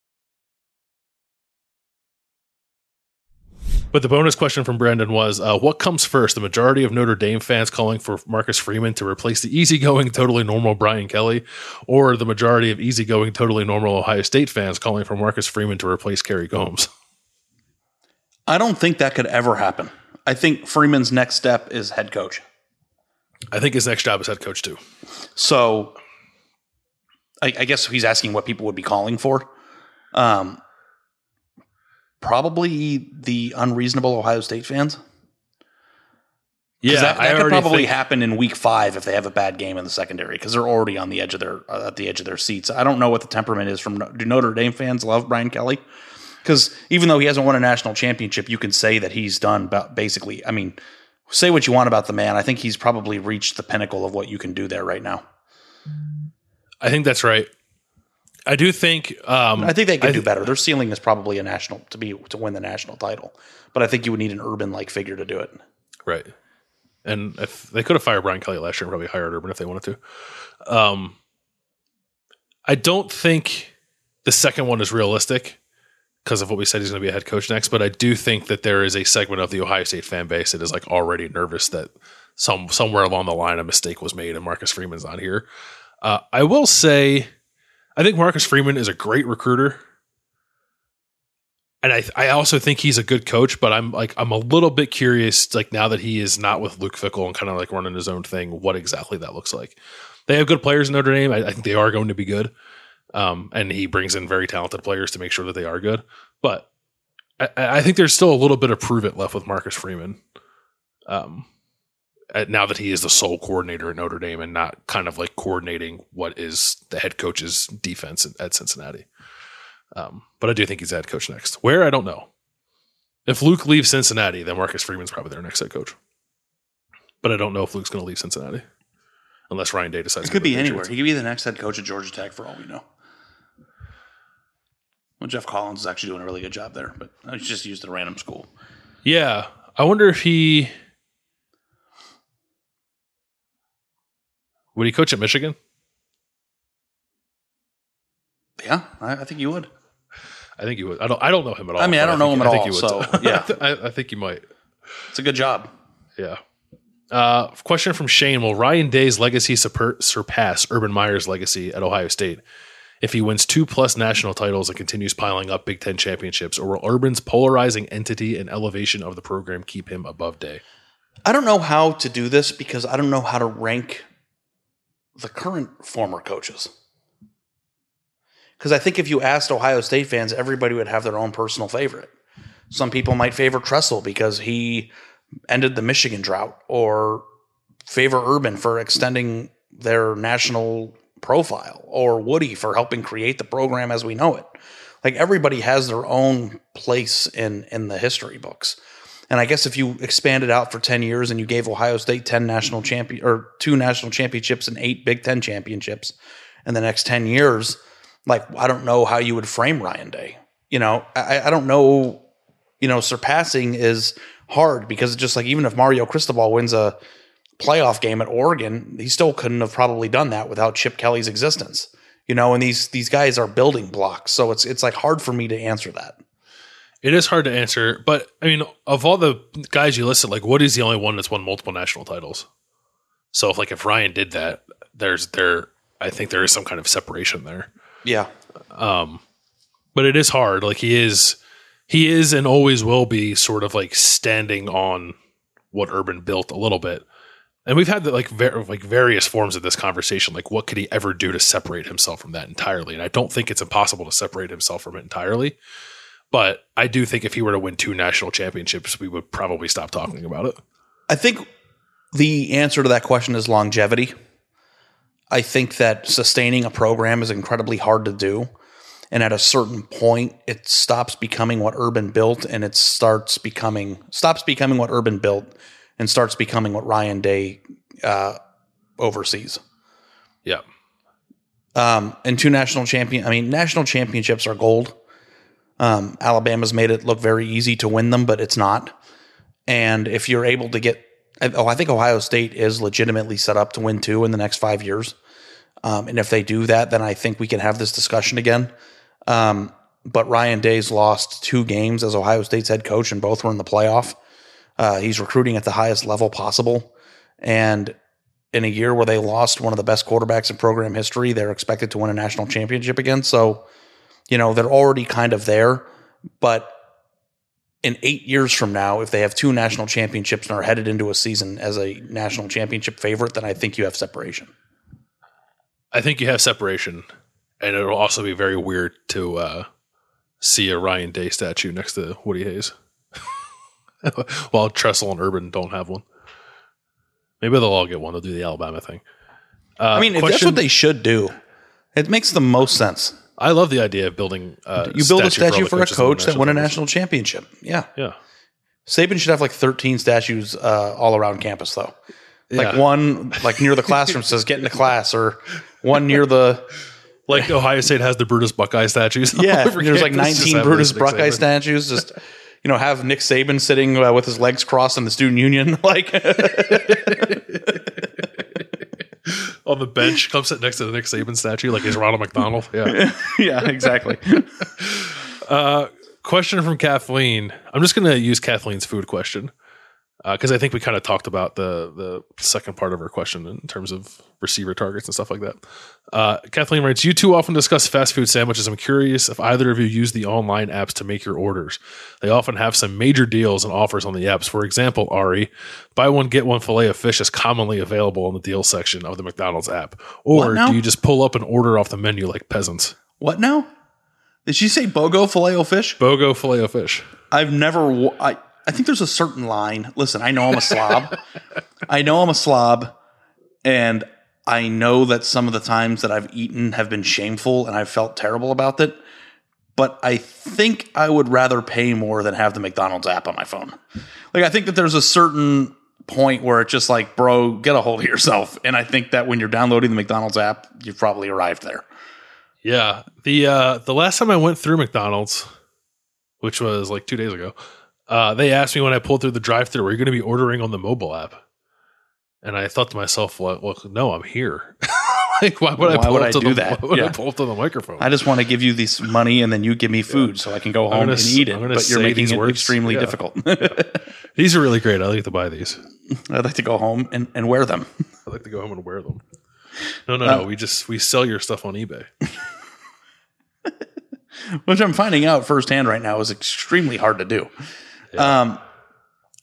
But the bonus question from Brandon was, what comes first? The majority of Notre Dame fans calling for Marcus Freeman to replace the easygoing, totally normal Brian Kelly, or the majority of easygoing, totally normal Ohio State fans calling for Marcus Freeman to replace Kerry Combs? I don't think that could ever happen. I think Freeman's next step is head coach. I think his next job is head coach, too. So I guess he's asking what people would be calling for. Probably the unreasonable Ohio State fans. Yeah, that could probably happen in week 5 if they have a bad game in the secondary because they're already on the edge of their at the edge of their seats. I don't know what the temperament is from. Do Notre Dame fans love Brian Kelly? Because even though he hasn't won a national championship, you can say that he's done. Basically, I mean, say what you want about the man. I think he's probably reached the pinnacle of what you can do there right now. I think that's right. I do think they could do better. Their ceiling is probably a national to win the national title, but I think you would need an Urban like figure to do it. Right, and if they could have fired Brian Kelly last year and probably hired Urban if they wanted to. I don't think the second one is realistic because of what we said. He's going to be a head coach next, but I do think that there is a segment of the Ohio State fan base that is like already nervous that somewhere along the line a mistake was made and Marcus Freeman's not here. I will say. I think Marcus Freeman is a great recruiter. And I also think he's a good coach, but I'm a little bit curious, like now that he is not with Luke Fickell and kind of like running his own thing, what exactly that looks like. They have good players in Notre Dame. I think they are going to be good. And he brings in very talented players to make sure that they are good. But I think there's still a little bit of prove it left with Marcus Freeman. Now that he is the sole coordinator at Notre Dame and not kind of like coordinating what is the head coach's defense at Cincinnati. But I do think he's head coach next. Where? I don't know. If Luke leaves Cincinnati, then Marcus Freeman's probably their next head coach. But I don't know if Luke's going to leave Cincinnati unless Ryan Day decides. It could be anywhere. He could be the next head coach at Georgia Tech for all we know. Well, Jeff Collins is actually doing a really good job there, but I just used a random school. Yeah. I wonder if he... Would he coach at Michigan? Yeah, I think you would. I think you would. I don't know him at all. I mean, I don't know him at all. I think you would. So, yeah, I think you might. It's a good job. Yeah. Question from Shane: will Ryan Day's legacy surpass Urban Meyer's legacy at Ohio State if he wins 2+ national titles and continues piling up Big Ten championships, or will Urban's polarizing entity and elevation of the program keep him above Day? I don't know how to do this because I don't know how to rank the current former coaches. Because I think if you asked Ohio State fans, everybody would have their own personal favorite. Some people might favor Tressel because he ended the Michigan drought, or favor Urban for extending their national profile, or Woody for helping create the program as we know it. Like, everybody has their own place in the history books. And I guess if you expanded out for 10 years and you gave Ohio State 2 national championships and 8 Big Ten championships in the next 10 years, like, I don't know how you would frame Ryan Day. You know, I don't know, you know, surpassing is hard because it's just like, even if Mario Cristobal wins a playoff game at Oregon, he still couldn't have probably done that without Chip Kelly's existence, you know, and these guys are building blocks. So it's like hard for me to answer that. It is hard to answer, but I mean, of all the guys you listed, like, Woody's the only one that's won multiple national titles. So if Ryan did that, I think there is some kind of separation there. Yeah. But it is hard. Like, he is and always will be sort of like standing on what Urban built a little bit. And we've had various forms of this conversation. Like, what could he ever do to separate himself from that entirely? And I don't think it's impossible to separate himself from it entirely. But I do think if he were to win 2 national championships, we would probably stop talking about it. I think the answer to that question is longevity. I think that sustaining a program is incredibly hard to do. And at a certain point, it stops becoming what Urban built, and it stops becoming what Urban built and starts becoming what Ryan Day oversees. Yeah. And 2 national championships are gold. Alabama's made it look very easy to win them, but it's not. And if you're able to get, I think Ohio State is legitimately set up to win 2 in the next 5 years. And if they do that, then I think we can have this discussion again. But Ryan Day's lost 2 games as Ohio State's head coach, and both were in the playoff. He's recruiting at the highest level possible. And in a year where they lost one of the best quarterbacks in program history, they're expected to win a national championship again. So, you know, they're already kind of there, but in 8 years from now, if they have 2 national championships and are headed into a season as a national championship favorite, then I think you have separation. I think you have separation, and it'll also be very weird to see a Ryan Day statue next to Woody Hayes while Tressel and Urban don't have one. Maybe they'll all get one. They'll do the Alabama thing. I mean, if that's what they should do. It makes the most sense. I love the idea of building you build a statue for a coach that won a national championship. Yeah. Yeah. Saban should have like 13 statues all around campus, though. Like, one like near the classroom says "get into class," or one near the like Ohio State has the Brutus Buckeye statues. Yeah. There's like 19 Brutus Buckeye statues. Just, you know, have Nick Saban sitting with his legs crossed in the student union, like on the bench, come sit next to the Nick Saban statue, like he's Ronald McDonald. Yeah, yeah, exactly. Question from Kathleen. I'm just going to use Kathleen's food question because I think we kind of talked about the second part of her question in terms of receiver targets and stuff like that. Kathleen writes, "You too often discuss fast food sandwiches. I'm curious if either of you use the online apps to make your orders. They often have some major deals and offers on the apps. For example, Ari, buy one, get one filet of fish is commonly available in the deal section of the McDonald's app. Or do you just pull up an order off the menu like peasants?" What now? Did she say BOGO Filet-O-Fish? BOGO Filet-O-Fish. I've never... I think there's a certain line. Listen, I know I'm a slob. And I know that some of the times that I've eaten have been shameful and I've felt terrible about it. But I think I would rather pay more than have the McDonald's app on my phone. Like, I think that there's a certain point where it's just like, bro, get a hold of yourself. And I think that when you're downloading the McDonald's app, you've probably arrived there. Yeah. The last time I went through McDonald's, which was like 2 days ago, they asked me when I pulled through the drive-thru, are you going to be ordering on the mobile app? And I thought to myself, well no, I'm here. Like, why would I do that? Why would I pull up to the microphone? I just want to give you this money and then you give me food so I can go home and eat it. But you're making it extremely difficult. Yeah. These are really great. I'd like to buy these. I'd like to go home and wear them. I'd like to go home and wear them. No. We sell your stuff on eBay. Which I'm finding out firsthand right now is extremely hard to do. Yeah.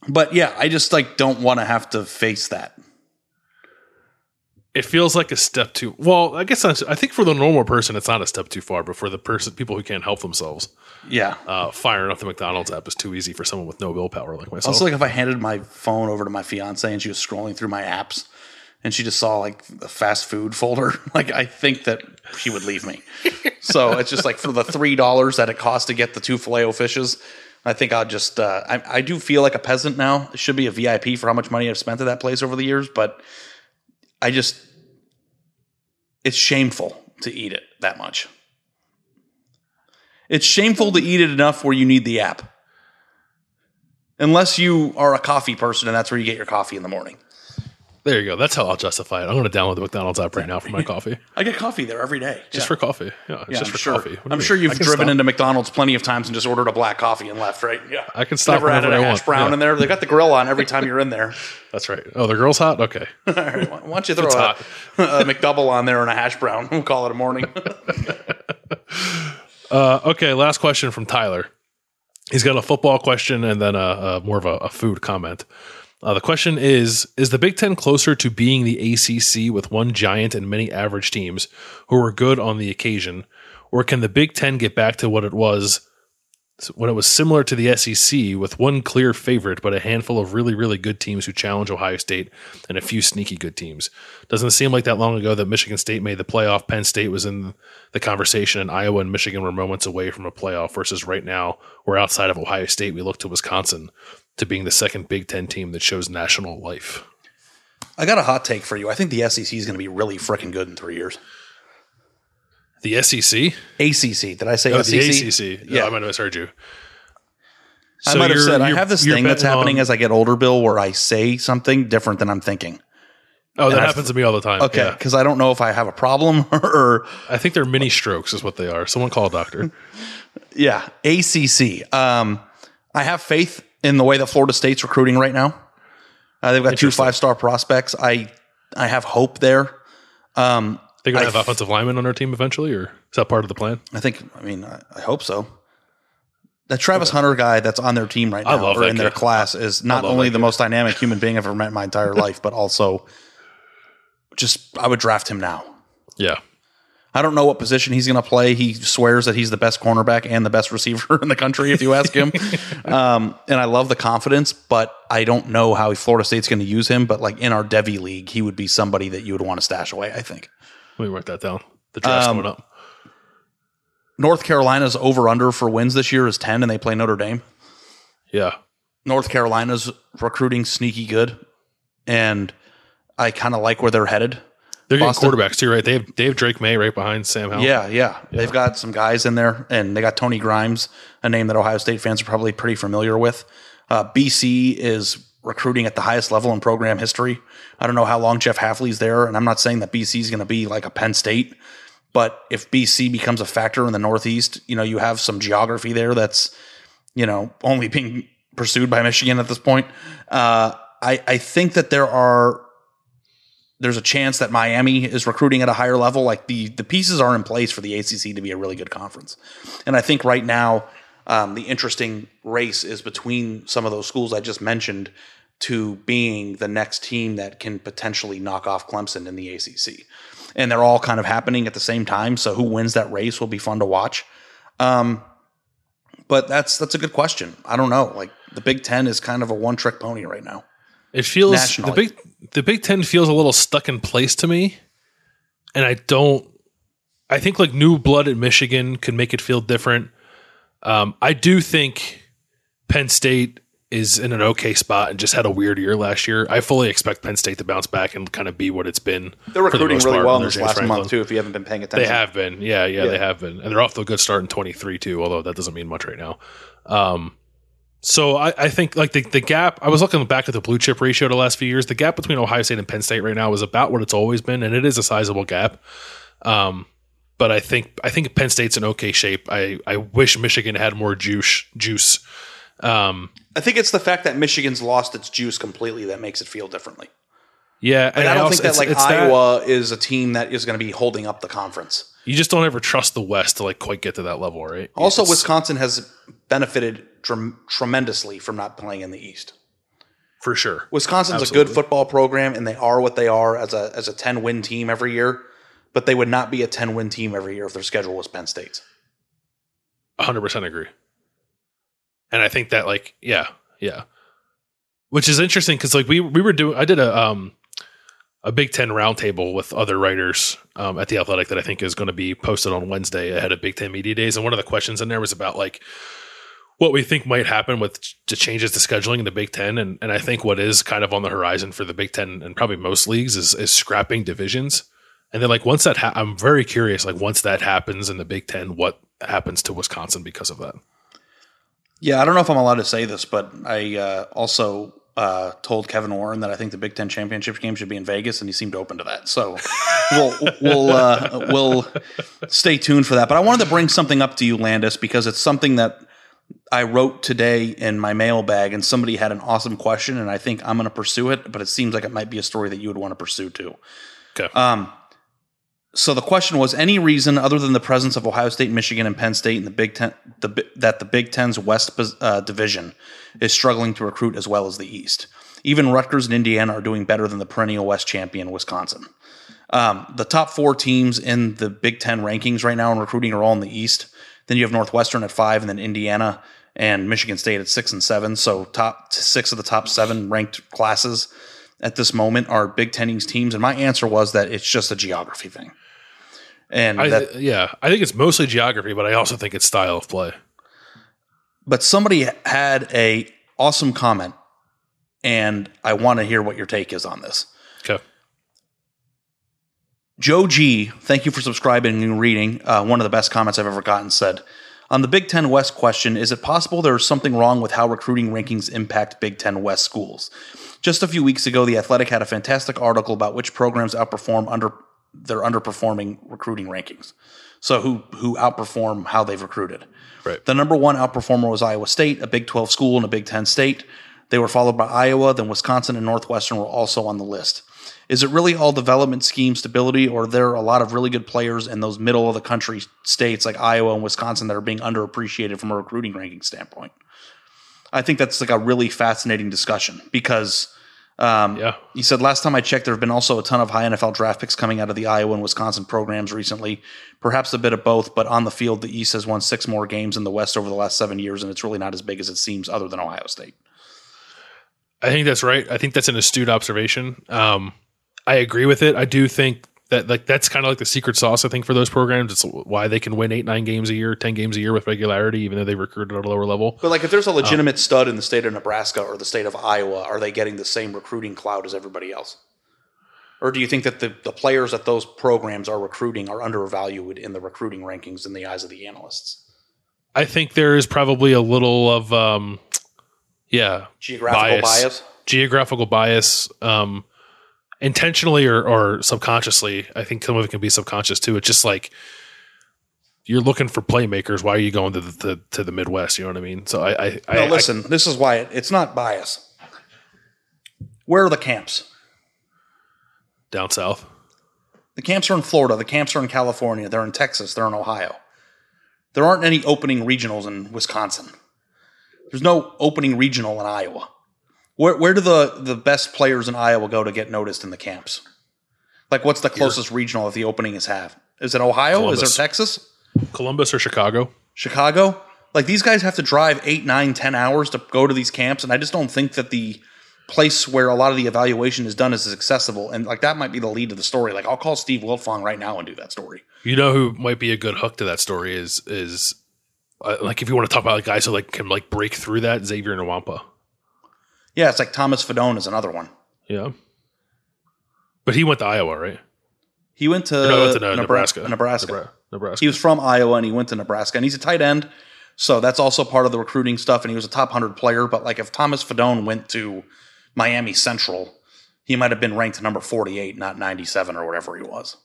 But yeah, I just like don't want to have to face that. It feels like a step too. Well, I guess I think for the normal person, it's not a step too far. But for the people who can't help themselves, yeah, firing up the McDonald's app is too easy for someone with no willpower like myself. Also, like if I handed my phone over to my fiance and she was scrolling through my apps and she just saw like a fast food folder, like I think that she would leave me. So it's just like for the $3 that it costs to get the two Filet-O-Fishes. I think I'll just I do feel like a peasant now. It should be a VIP for how much money I've spent at that place over the years, but I just – it's shameful to eat it that much. It's shameful to eat it enough where you need the app. Unless you are a coffee person and that's where you get your coffee in the morning. There you go. That's how I'll justify it. I'm going to download the McDonald's app right now for my coffee. I get coffee there every day. Just for coffee. Yeah, just for coffee. I'm sure you've driven into McDonald's plenty of times and just ordered a black coffee and left, right? Yeah. I can stop whenever I want. Never added a hash brown in there. They got the grill on every time you're in there. That's right. Oh, the grill's hot? Okay. All right. Why don't you throw a McDouble on there and a hash brown? We'll call it a morning. Okay, last question from Tyler. He's got a football question and then more of a food comment. The question is the Big Ten closer to being the ACC with one giant and many average teams who are good on the occasion, or can the Big Ten get back to what it was when it was similar to the SEC with one clear favorite but a handful of really, really good teams who challenge Ohio State and a few sneaky good teams? Doesn't seem like that long ago that Michigan State made the playoff, Penn State was in the conversation, and Iowa and Michigan were moments away from a playoff versus right now we're outside of Ohio State. We look to Wisconsin to being the second Big Ten team that shows national life. I got a hot take for you. I think the SEC is going to be really freaking good in 3 years. The SEC? ACC. Did I say SEC? The ACC. Yeah, I might have misheard you. So I might have said, I have this thing that's happening as I get older, Bill, where I say something different than I'm thinking. Oh, that happens to me all the time. Okay, because I don't know if I have a problem or... I think they're mini strokes is what they are. Someone call a doctor. Yeah, ACC. I have faith in the way that Florida State's recruiting right now. They've got 2 5-star prospects. I have hope there. They're going to have offensive linemen on our team eventually, or is that part of the plan? I hope so. That Travis Hunter guy that's on their team right now or in their class is not only the most dynamic human being I've ever met in my entire life, but also just I would draft him now. Yeah. I don't know what position he's going to play. He swears that he's the best cornerback and the best receiver in the country, if you ask him. And I love the confidence, but I don't know how Florida State's going to use him. But like in our Devy League, he would be somebody that you would want to stash away, I think. Let me write that down. The draft's going up. North Carolina's over-under for wins this year is 10, and they play Notre Dame. Yeah. North Carolina's recruiting sneaky good, and I kind of like where they're headed. They're getting quarterbacks too, right? They have Drake May right behind Sam Howell. Yeah. They've got some guys in there, and they got Tony Grimes, a name that Ohio State fans are probably pretty familiar with. BC is recruiting at the highest level in program history. I don't know how long Jeff Hafley's there, and I'm not saying that BC is going to be like a Penn State, but if BC becomes a factor in the Northeast, you have some geography there that's, only being pursued by Michigan at this point. I think that there's a chance that Miami is recruiting at a higher level. Like the pieces are in place for the ACC to be a really good conference. And I think right now the interesting race is between some of those schools I just mentioned to being the next team that can potentially knock off Clemson in the ACC. And they're all kind of happening at the same time. So who wins that race will be fun to watch. But that's a good question. I don't know. Like the Big Ten is kind of a one-trick pony right now. It feels nationally. The Big Ten feels a little stuck in place to me, and I think like new blood at Michigan could make it feel different. I do think Penn State is in an okay spot and just had a weird year last year. I fully expect Penn State to bounce back and kind of be what it's been. They're recruiting really well in this last month too, if you haven't been paying attention. They have been. Yeah, they have been. And they're off to a good start in 23 too, although that doesn't mean much right now. So I think like the gap, I was looking back at the blue chip ratio the last few years, the gap between Ohio State and Penn State right now is about what it's always been, and it is a sizable gap. But I think Penn State's in okay shape. I wish Michigan had more juice. I think it's the fact that Michigan's lost its juice completely that makes it feel differently. Yeah. Like, and I don't think that Iowa is a team that is going to be holding up the conference. You just don't ever trust the West to like quite get to that level, right? Also, Wisconsin has benefited tremendously from not playing in the East. For sure. Wisconsin's absolutely a good football program, and they are what they are as a 10-win team every year, but they would not be a 10-win team every year if their schedule was Penn State's. 100% agree. And I think that like, yeah. Which is interesting because like we were doing, I did a Big Ten roundtable with other writers at The Athletic that I think is going to be posted on Wednesday ahead of Big Ten Media Days. And one of the questions in there was about like what we think might happen with the changes to scheduling in the Big Ten. And I think what is kind of on the horizon for the Big Ten and probably most leagues is scrapping divisions. And then like once that, I'm very curious, like once that happens in the Big Ten, what happens to Wisconsin because of that? Yeah, I don't know if I'm allowed to say this, but I also told Kevin Warren that I think the Big Ten championship game should be in Vegas, and he seemed open to that. So we'll stay tuned for that. But I wanted to bring something up to you, Landis, because it's something that I wrote today in my mailbag, and somebody had an awesome question, and I think I'm going to pursue it, but it seems like it might be a story that you would want to pursue too. Okay. So the question was, any reason other than the presence of Ohio State, Michigan, and Penn State in the Big Ten that the Big Ten's West division is struggling to recruit as well as the East? Even Rutgers and Indiana are doing better than the perennial West champion, Wisconsin. The top four teams in the Big Ten rankings right now in recruiting are all in the East. Then you have Northwestern at 5, and then Indiana and Michigan State at 6 and 7. So top 6 of the top 7 ranked classes at this moment are Big Ten teams, and my answer was that it's just a geography thing. And I think it's mostly geography, but I also think it's style of play. But somebody had a awesome comment, and I want to hear what your take is on this. Okay. Joe G, thank you for subscribing and reading. One of the best comments I've ever gotten said, on the Big Ten West question, is it possible there is something wrong with how recruiting rankings impact Big Ten West schools? Just a few weeks ago, The Athletic had a fantastic article about which programs outperform their underperforming recruiting rankings. So who outperform how they've recruited. Right. The number one outperformer was Iowa State, a Big 12 school and a Big 10 state. They were followed by Iowa, then Wisconsin and Northwestern were also on the list. Is it really all development scheme stability, or are there a lot of really good players in those middle of the country states like Iowa and Wisconsin that are being underappreciated from a recruiting ranking standpoint? I think that's like a really fascinating discussion because you said last time I checked, there have been also a ton of high NFL draft picks coming out of the Iowa and Wisconsin programs recently, perhaps a bit of both, but on the field, the East has won 6 more games than the West over the last 7 years. And it's really not as big as it seems other than Ohio State. I think that's right. I think that's an astute observation. I agree with it. I do think that like, that's kind of like the secret sauce, I think, for those programs. It's why they can win 8-9 games a year, 10 games a year with regularity, even though they recruited at a lower level. But like, if there's a legitimate stud in the state of Nebraska or the state of Iowa, are they getting the same recruiting cloud as everybody else? Or do you think that the players that those programs are recruiting are undervalued in the recruiting rankings in the eyes of the analysts? I think there is probably a little of... Geographical bias. Intentionally or subconsciously. I think some of it can be subconscious too. It's just like you're looking for playmakers. Why are you going to the Midwest? You know what I mean? So this is why it's not bias. Where are the camps? Down south. The camps are in Florida. The camps are in California. They're in Texas. They're in Ohio. There aren't any opening regionals in Wisconsin. There's no opening regional in Iowa. Where do the best players in Iowa go to get noticed in the camps? Like, what's the closest regional that the openings have? Is it Ohio? Columbus. Is it Texas? Columbus or Chicago? Chicago. Like, these guys have to drive 8, 9, 10 hours to go to these camps, and I just don't think that the place where a lot of the evaluation is done is accessible. And, like, that might be the lead to the story. Like, I'll call Steve Wilfong right now and do that story. You know who might be a good hook to that story is like, if you want to talk about guys who, like, can, like, break through that, Xavier Nwapa. Yeah, it's like Thomas Fedone is another one. Yeah. But he went to Iowa, right? He went to, Nebraska. He was from Iowa, and he went to Nebraska. And he's a tight end, so that's also part of the recruiting stuff. And he was a top 100 player. But, like, if Thomas Fedone went to Miami Central, he might have been ranked number 48, not 97 or whatever he was.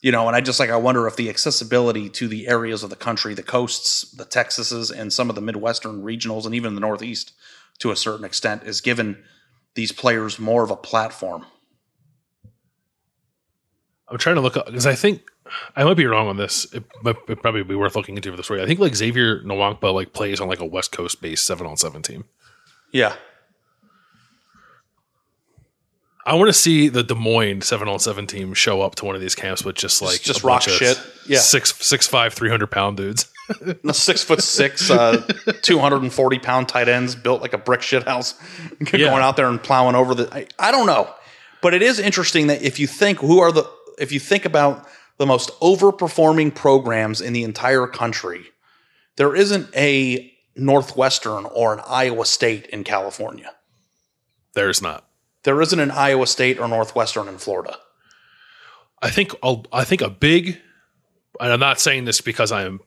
You know, and I just, like, I wonder if the accessibility to the areas of the country, the coasts, the Texases, and some of the Midwestern regionals, and even the Northeast to a certain extent, is given these players more of a platform. I'm trying to look up, because I think I might be wrong on this. It probably be worth looking into for the story. I think, like, Xavier Nwapa, like, plays on, like, a West Coast based 7-on-7 team. Yeah. I want to see the Des Moines 7-on-7 team show up to one of these camps with just, like, just rock shit. Yeah. 6'5", 300-pound dudes. No, 6'6", 240-pound tight ends built like a brick shit house, going out there and plowing over the. I don't know, but it is interesting that if you think about the most overperforming programs in the entire country, there isn't a Northwestern or an Iowa State in California. There's not. There isn't an Iowa State or Northwestern in Florida. I think a big, and I'm not saying this because I am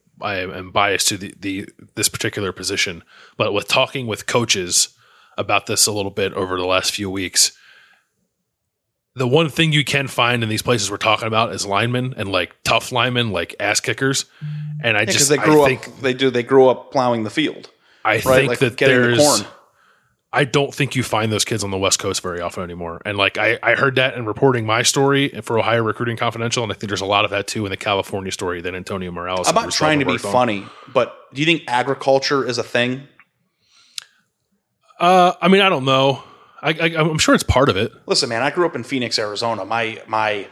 biased to this particular position, but with talking with coaches about this a little bit over the last few weeks, the one thing you can find in these places we're talking about is linemen, and, like, tough linemen, like ass kickers. And they grew up plowing the field. I don't think you find those kids on the West Coast very often anymore. And, like, I heard that in reporting my story for Ohio Recruiting Confidential, and I think there's a lot of that too in the California story that Antonio Morales. I'm not trying to be funny, but do you think agriculture is a thing? I mean, I don't know. I'm sure it's part of it. Listen, man, I grew up in Phoenix, Arizona. My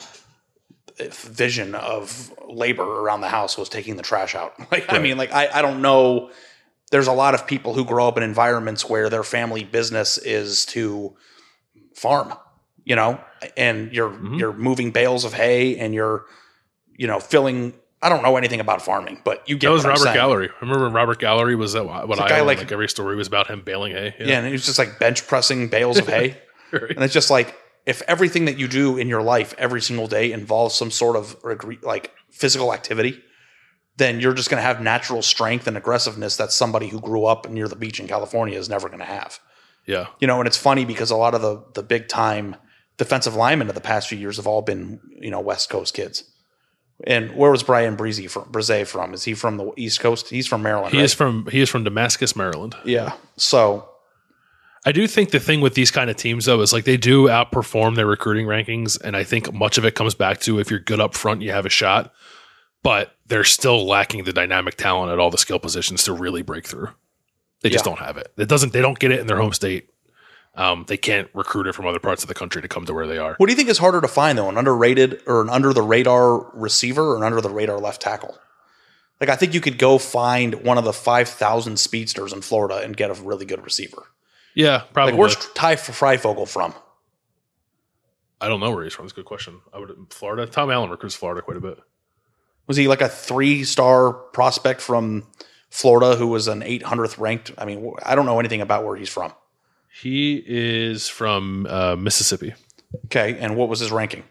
vision of labor around the house was taking the trash out. Like, right. I mean, like, I don't know. There's a lot of people who grow up in environments where their family business is to farm, you know, and you're moving bales of hay and you're, you know, filling. I don't know anything about farming, but you get that was what I'm saying. Gallery. Remember when Robert Gallery was that? What I guy, like every story was about him baling hay. Yeah, and he was just, like, bench pressing bales of hay. Right. And it's just like, if everything that you do in your life every single day involves some sort of, like, physical activity, then you're just going to have natural strength and aggressiveness that somebody who grew up near the beach in California is never going to have. Yeah, you know, and it's funny because a lot of the big time defensive linemen of the past few years have all been, you know, West Coast kids. And where was Brian Brise from? Is he from the East Coast? He's from Maryland. He is from Damascus, Maryland. Yeah. So I do think the thing with these kind of teams, though, is, like, they do outperform their recruiting rankings, and I think much of it comes back to, if you're good up front, you have a shot. But they're still lacking the dynamic talent at all the skill positions to really break through. They just don't have it. They don't get it in their home state. They can't recruit it from other parts of the country to come to where they are. What do you think is harder to find, though, an underrated or an under-the-radar receiver or an under-the-radar left tackle? Like, I think you could go find one of the 5,000 speedsters in Florida and get a really good receiver. Yeah, probably. Like, where's Ty Freifogel from? I don't know where he's from. That's a good question. Florida? Tom Allen recruits Florida quite a bit. Was he, like, a 3-star prospect from Florida who was an 800th ranked? I mean, I don't know anything about where he's from. He is from Mississippi. Okay, and what was his ranking?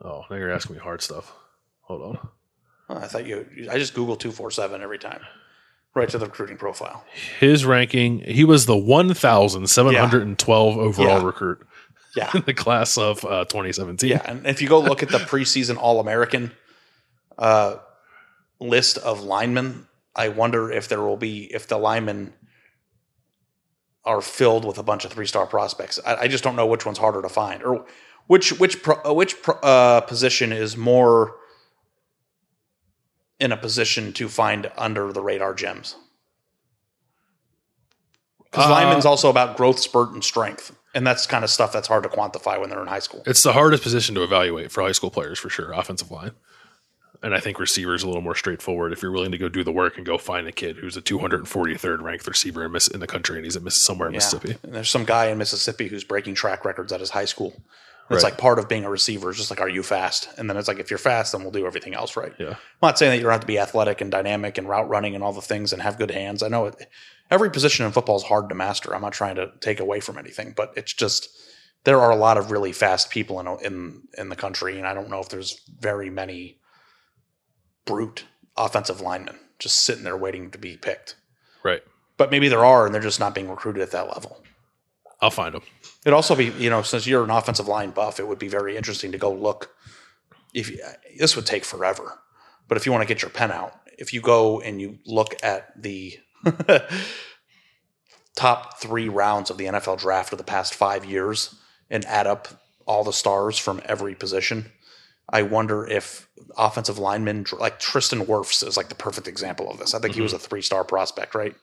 Oh, now you're asking me hard stuff. Hold on. Oh, I just Google 247 every time. Right to the recruiting profile. His ranking, he was the 1,712 overall recruit. Yeah. In the class of 2017. Yeah, and if you go look at the preseason All-American list of linemen, I wonder if if the linemen are filled with a bunch of 3-star prospects. I just don't know which one's harder to find, or which position is more in a position to find under the radar gems. Because linemen's also about growth, spurt, and strength. And that's kind of stuff that's hard to quantify when they're in high school. It's the hardest position to evaluate for high school players, for sure. Offensive line. And I think receiver is a little more straightforward. If you're willing to go do the work and go find a kid who's a 243rd ranked receiver in the country, and he's at somewhere in Mississippi. And there's some guy in Mississippi who's breaking track records at his high school. It's like part of being a receiver is just like, are you fast? And then it's like, if you're fast, then we'll do everything else right. Yeah. I'm not saying that you don't have to be athletic and dynamic and route running and all the things and have good hands. I know every position in football is hard to master. I'm not trying to take away from anything, but it's just there are a lot of really fast people in the country, and I don't know if there's very many brute offensive linemen just sitting there waiting to be picked. Right. But maybe there are, and they're just not being recruited at that level. I'll find them. It'd also be, since you're an offensive line buff, it would be very interesting to go look. This would take forever, but if you want to get your pen out, if you go and you look at the top 3 rounds of the NFL draft of the past 5 years and add up all the stars from every position, I wonder if offensive linemen, like Tristan Wirfs is like the perfect example of this. I think he was a 3-star prospect, right?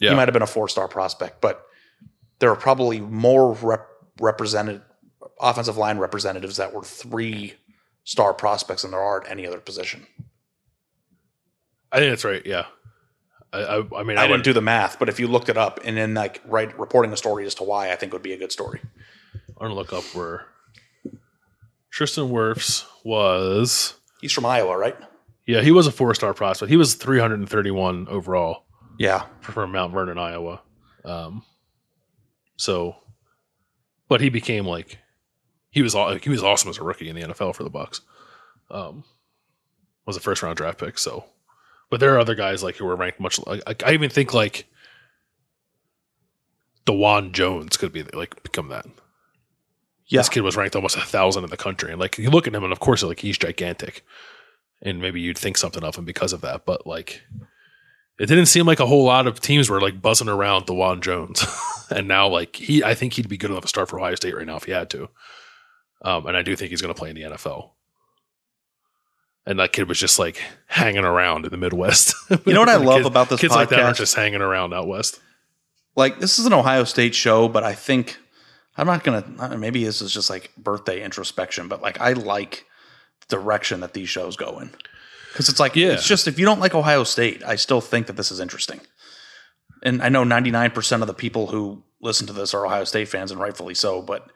Yeah. He might have been a 4-star prospect, but there are probably more represented offensive line representatives that were 3-star prospects than there are at any other position. I think that's right. Yeah. I mean, I didn't do the math, but if you looked it up and then reporting a story as to why, I think would be a good story. I'm gonna look up where Tristan Wirfs was. He's from Iowa, right? Yeah, he was a 4-star prospect. He was 331 overall. Yeah, from Mount Vernon, Iowa. But he became he was awesome as a rookie in the NFL for the Bucs. Was a 1st round draft pick. So, but there are other guys who were ranked much. I even think DeJuan Jones could be become that. Yeah. This kid was ranked almost 1,000 in the country, and you look at him, and of course he's gigantic, and maybe you'd think something of him because of that. But it didn't seem like a whole lot of teams were buzzing around DeJuan Jones. And now, I think he'd be good enough to start for Ohio State right now if he had to. And I do think he's going to play in the NFL. And that kid was just hanging around in the Midwest. You know what I love about this podcast? Kids like that are just hanging around out west. This is an Ohio State show, but I think I'm not going to. Maybe this is just birthday introspection, but I like the direction that these shows go in. Because it's it's just if you don't like Ohio State, I still think that this is interesting. And I know 99% of the people who listen to this are Ohio State fans, and rightfully so, but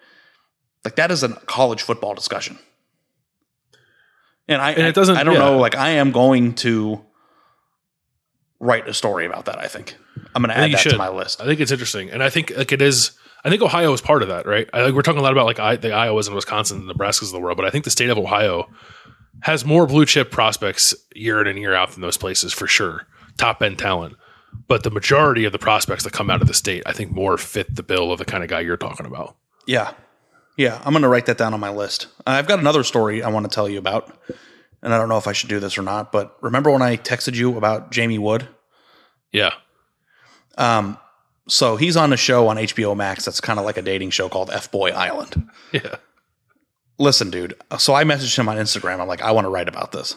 that is a college football discussion. And I don't know, I am going to write a story about that, I think. I'm going to add that to my list. I think it's interesting. And I think it is. I think Ohio is part of that, right? We're talking a lot about the Iowas and Wisconsin and Nebraskas of the world, but I think the state of Ohio has more blue chip prospects year in and year out than those places for sure. Top end talent. But the majority of the prospects that come out of the state, I think, more fit the bill of the kind of guy you're talking about. Yeah. Yeah. I'm going to write that down on my list. I've got another story I want to tell you about, and I don't know if I should do this or not, but remember when I texted you about Jamie Wood? Yeah. So he's on a show on HBO Max that's kind of like a dating show called F-Boy Island. Yeah. Listen, dude. So I messaged him on Instagram. I'm like, I want to write about this.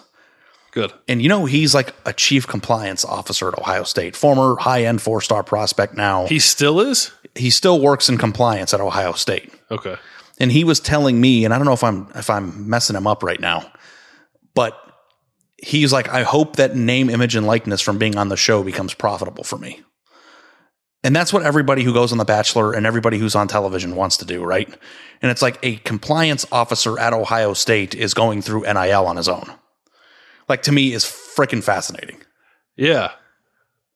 Good. And he's a chief compliance officer at Ohio State, former high-end 4-star prospect now. He still is? He still works in compliance at Ohio State. Okay. And he was telling me, and I don't know if I'm messing him up right now, but he's like, I hope that name, image, and likeness from being on the show becomes profitable for me. And that's what everybody who goes on The Bachelor and everybody who's on television wants to do, right? And it's a compliance officer at Ohio State is going through NIL on his own. To me, is freaking fascinating. Yeah.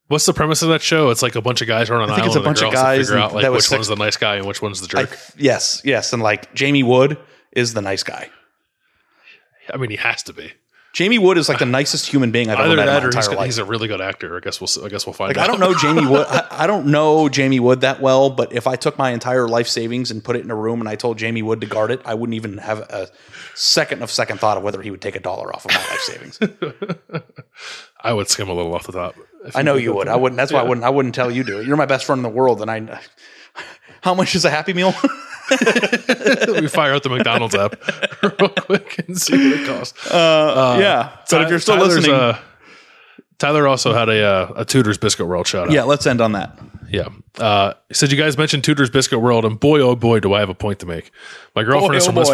What's the premise of that show? It's a bunch of guys are on an island. I think it's a bunch of guys figure out which one's the nice guy and which one's the jerk. Yes. And Jamie Wood is the nice guy. I mean, he has to be. Jamie Wood is the nicest human being I've ever met in my entire life. He's a really good actor. I guess we'll find out. I don't know Jamie Wood. I don't know Jamie Wood that well, but if I took my entire life savings and put it in a room and I told Jamie Wood to guard it, I wouldn't even have a second thought of whether he would take $1 off of my life savings. I would skim a little off the top. I know you would. I wouldn't. That's why I wouldn't tell you do it. You're my best friend in the world, and I. How much is a Happy Meal? We fire out the McDonald's app real quick and see what it costs. But if you're still Tyler's listening, Tyler also had a Tudor's Biscuit World shout out. Yeah, let's end on that. Yeah. He said, you guys mentioned Tudor's Biscuit World, and boy, oh boy, do I have a point to make. My girlfriend is from West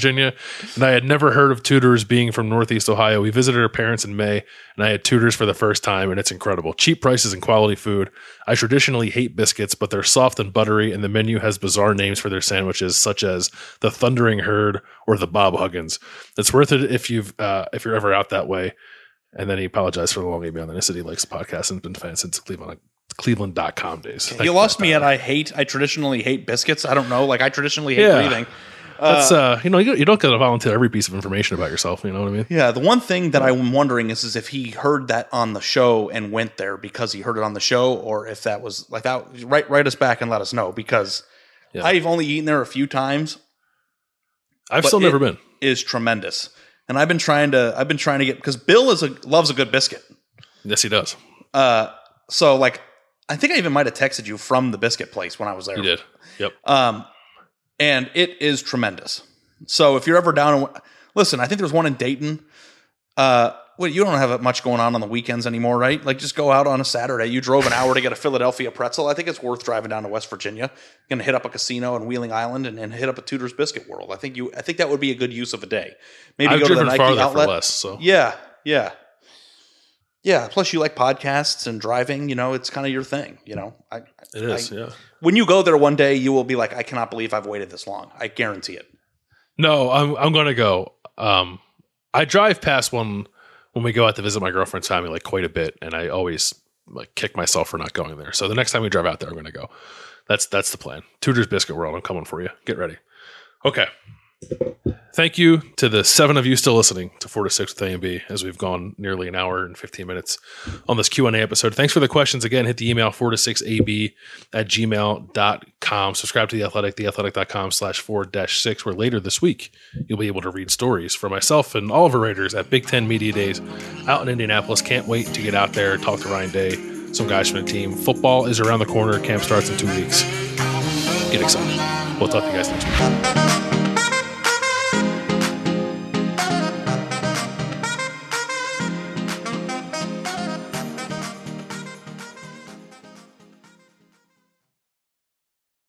Virginia, and I had never heard of Tudor's being from Northeast Ohio. We visited her parents in May, and I had Tudor's for the first time, and it's incredible. Cheap prices and quality food. I traditionally hate biscuits, but they're soft and buttery, and the menu has bizarre names for their sandwiches, such as the Thundering Herd or the Bob Huggins. It's worth it if you're ever out that way. And then he apologized for the long email. And he said he likes the podcast and has been a fan since Cleveland.com days. You lost me at I traditionally hate biscuits. I don't know. Like, I traditionally hate breathing. That's, you don't get to volunteer every piece of information about yourself. You know what I mean? Yeah. The one thing that I'm wondering is if he heard that on the show and went there because he heard it on the show, or if that was like that. Write us back and let us know, because I've only eaten there a few times. I've still never been. It is tremendous. And I've been trying to get, because Bill loves a good biscuit. Yes, he does. So like, I think I even might've texted you from the biscuit place when I was there. You did. Yep. And it is tremendous. So if you're ever down, listen, I think there's one in Dayton. You don't have much going on the weekends anymore, right? Like, just go out on a Saturday. You drove an hour to get a Philadelphia pretzel. I think it's worth driving down to West Virginia. Going to hit up a casino in Wheeling Island and hit up a Tudor's Biscuit World. I think that would be a good use of a day. Maybe I've go driven to the Nike outlet. For less, so. Yeah. Plus, you like podcasts and driving. You know, it's kind of your thing. You know, it is. When you go there one day, you will be like, I cannot believe I've waited this long. I guarantee it. No, I'm going to go. I drive past one. When we go out to visit my girlfriend's family, like, quite a bit, and I always kick myself for not going there. So the next time we drive out there, I'm going to go. That's the plan. Tudor's Biscuit World, I'm coming for you. Get ready. Okay. Thank you to the 7 of you still listening to 4 to 6 with A&B, as we've gone nearly an hour and 15 minutes on this Q&A episode. Thanks for the questions. Again, hit the email 4to6ab@gmail.com. Subscribe to The Athletic, theathletic.com/4-6, where later this week you'll be able to read stories from myself and all of our writers at Big Ten Media Days out in Indianapolis. Can't wait to get out there, talk to Ryan Day, some guys from the team. Football is around the corner. Camp starts in 2 weeks. Get excited. We'll talk to you guys next week.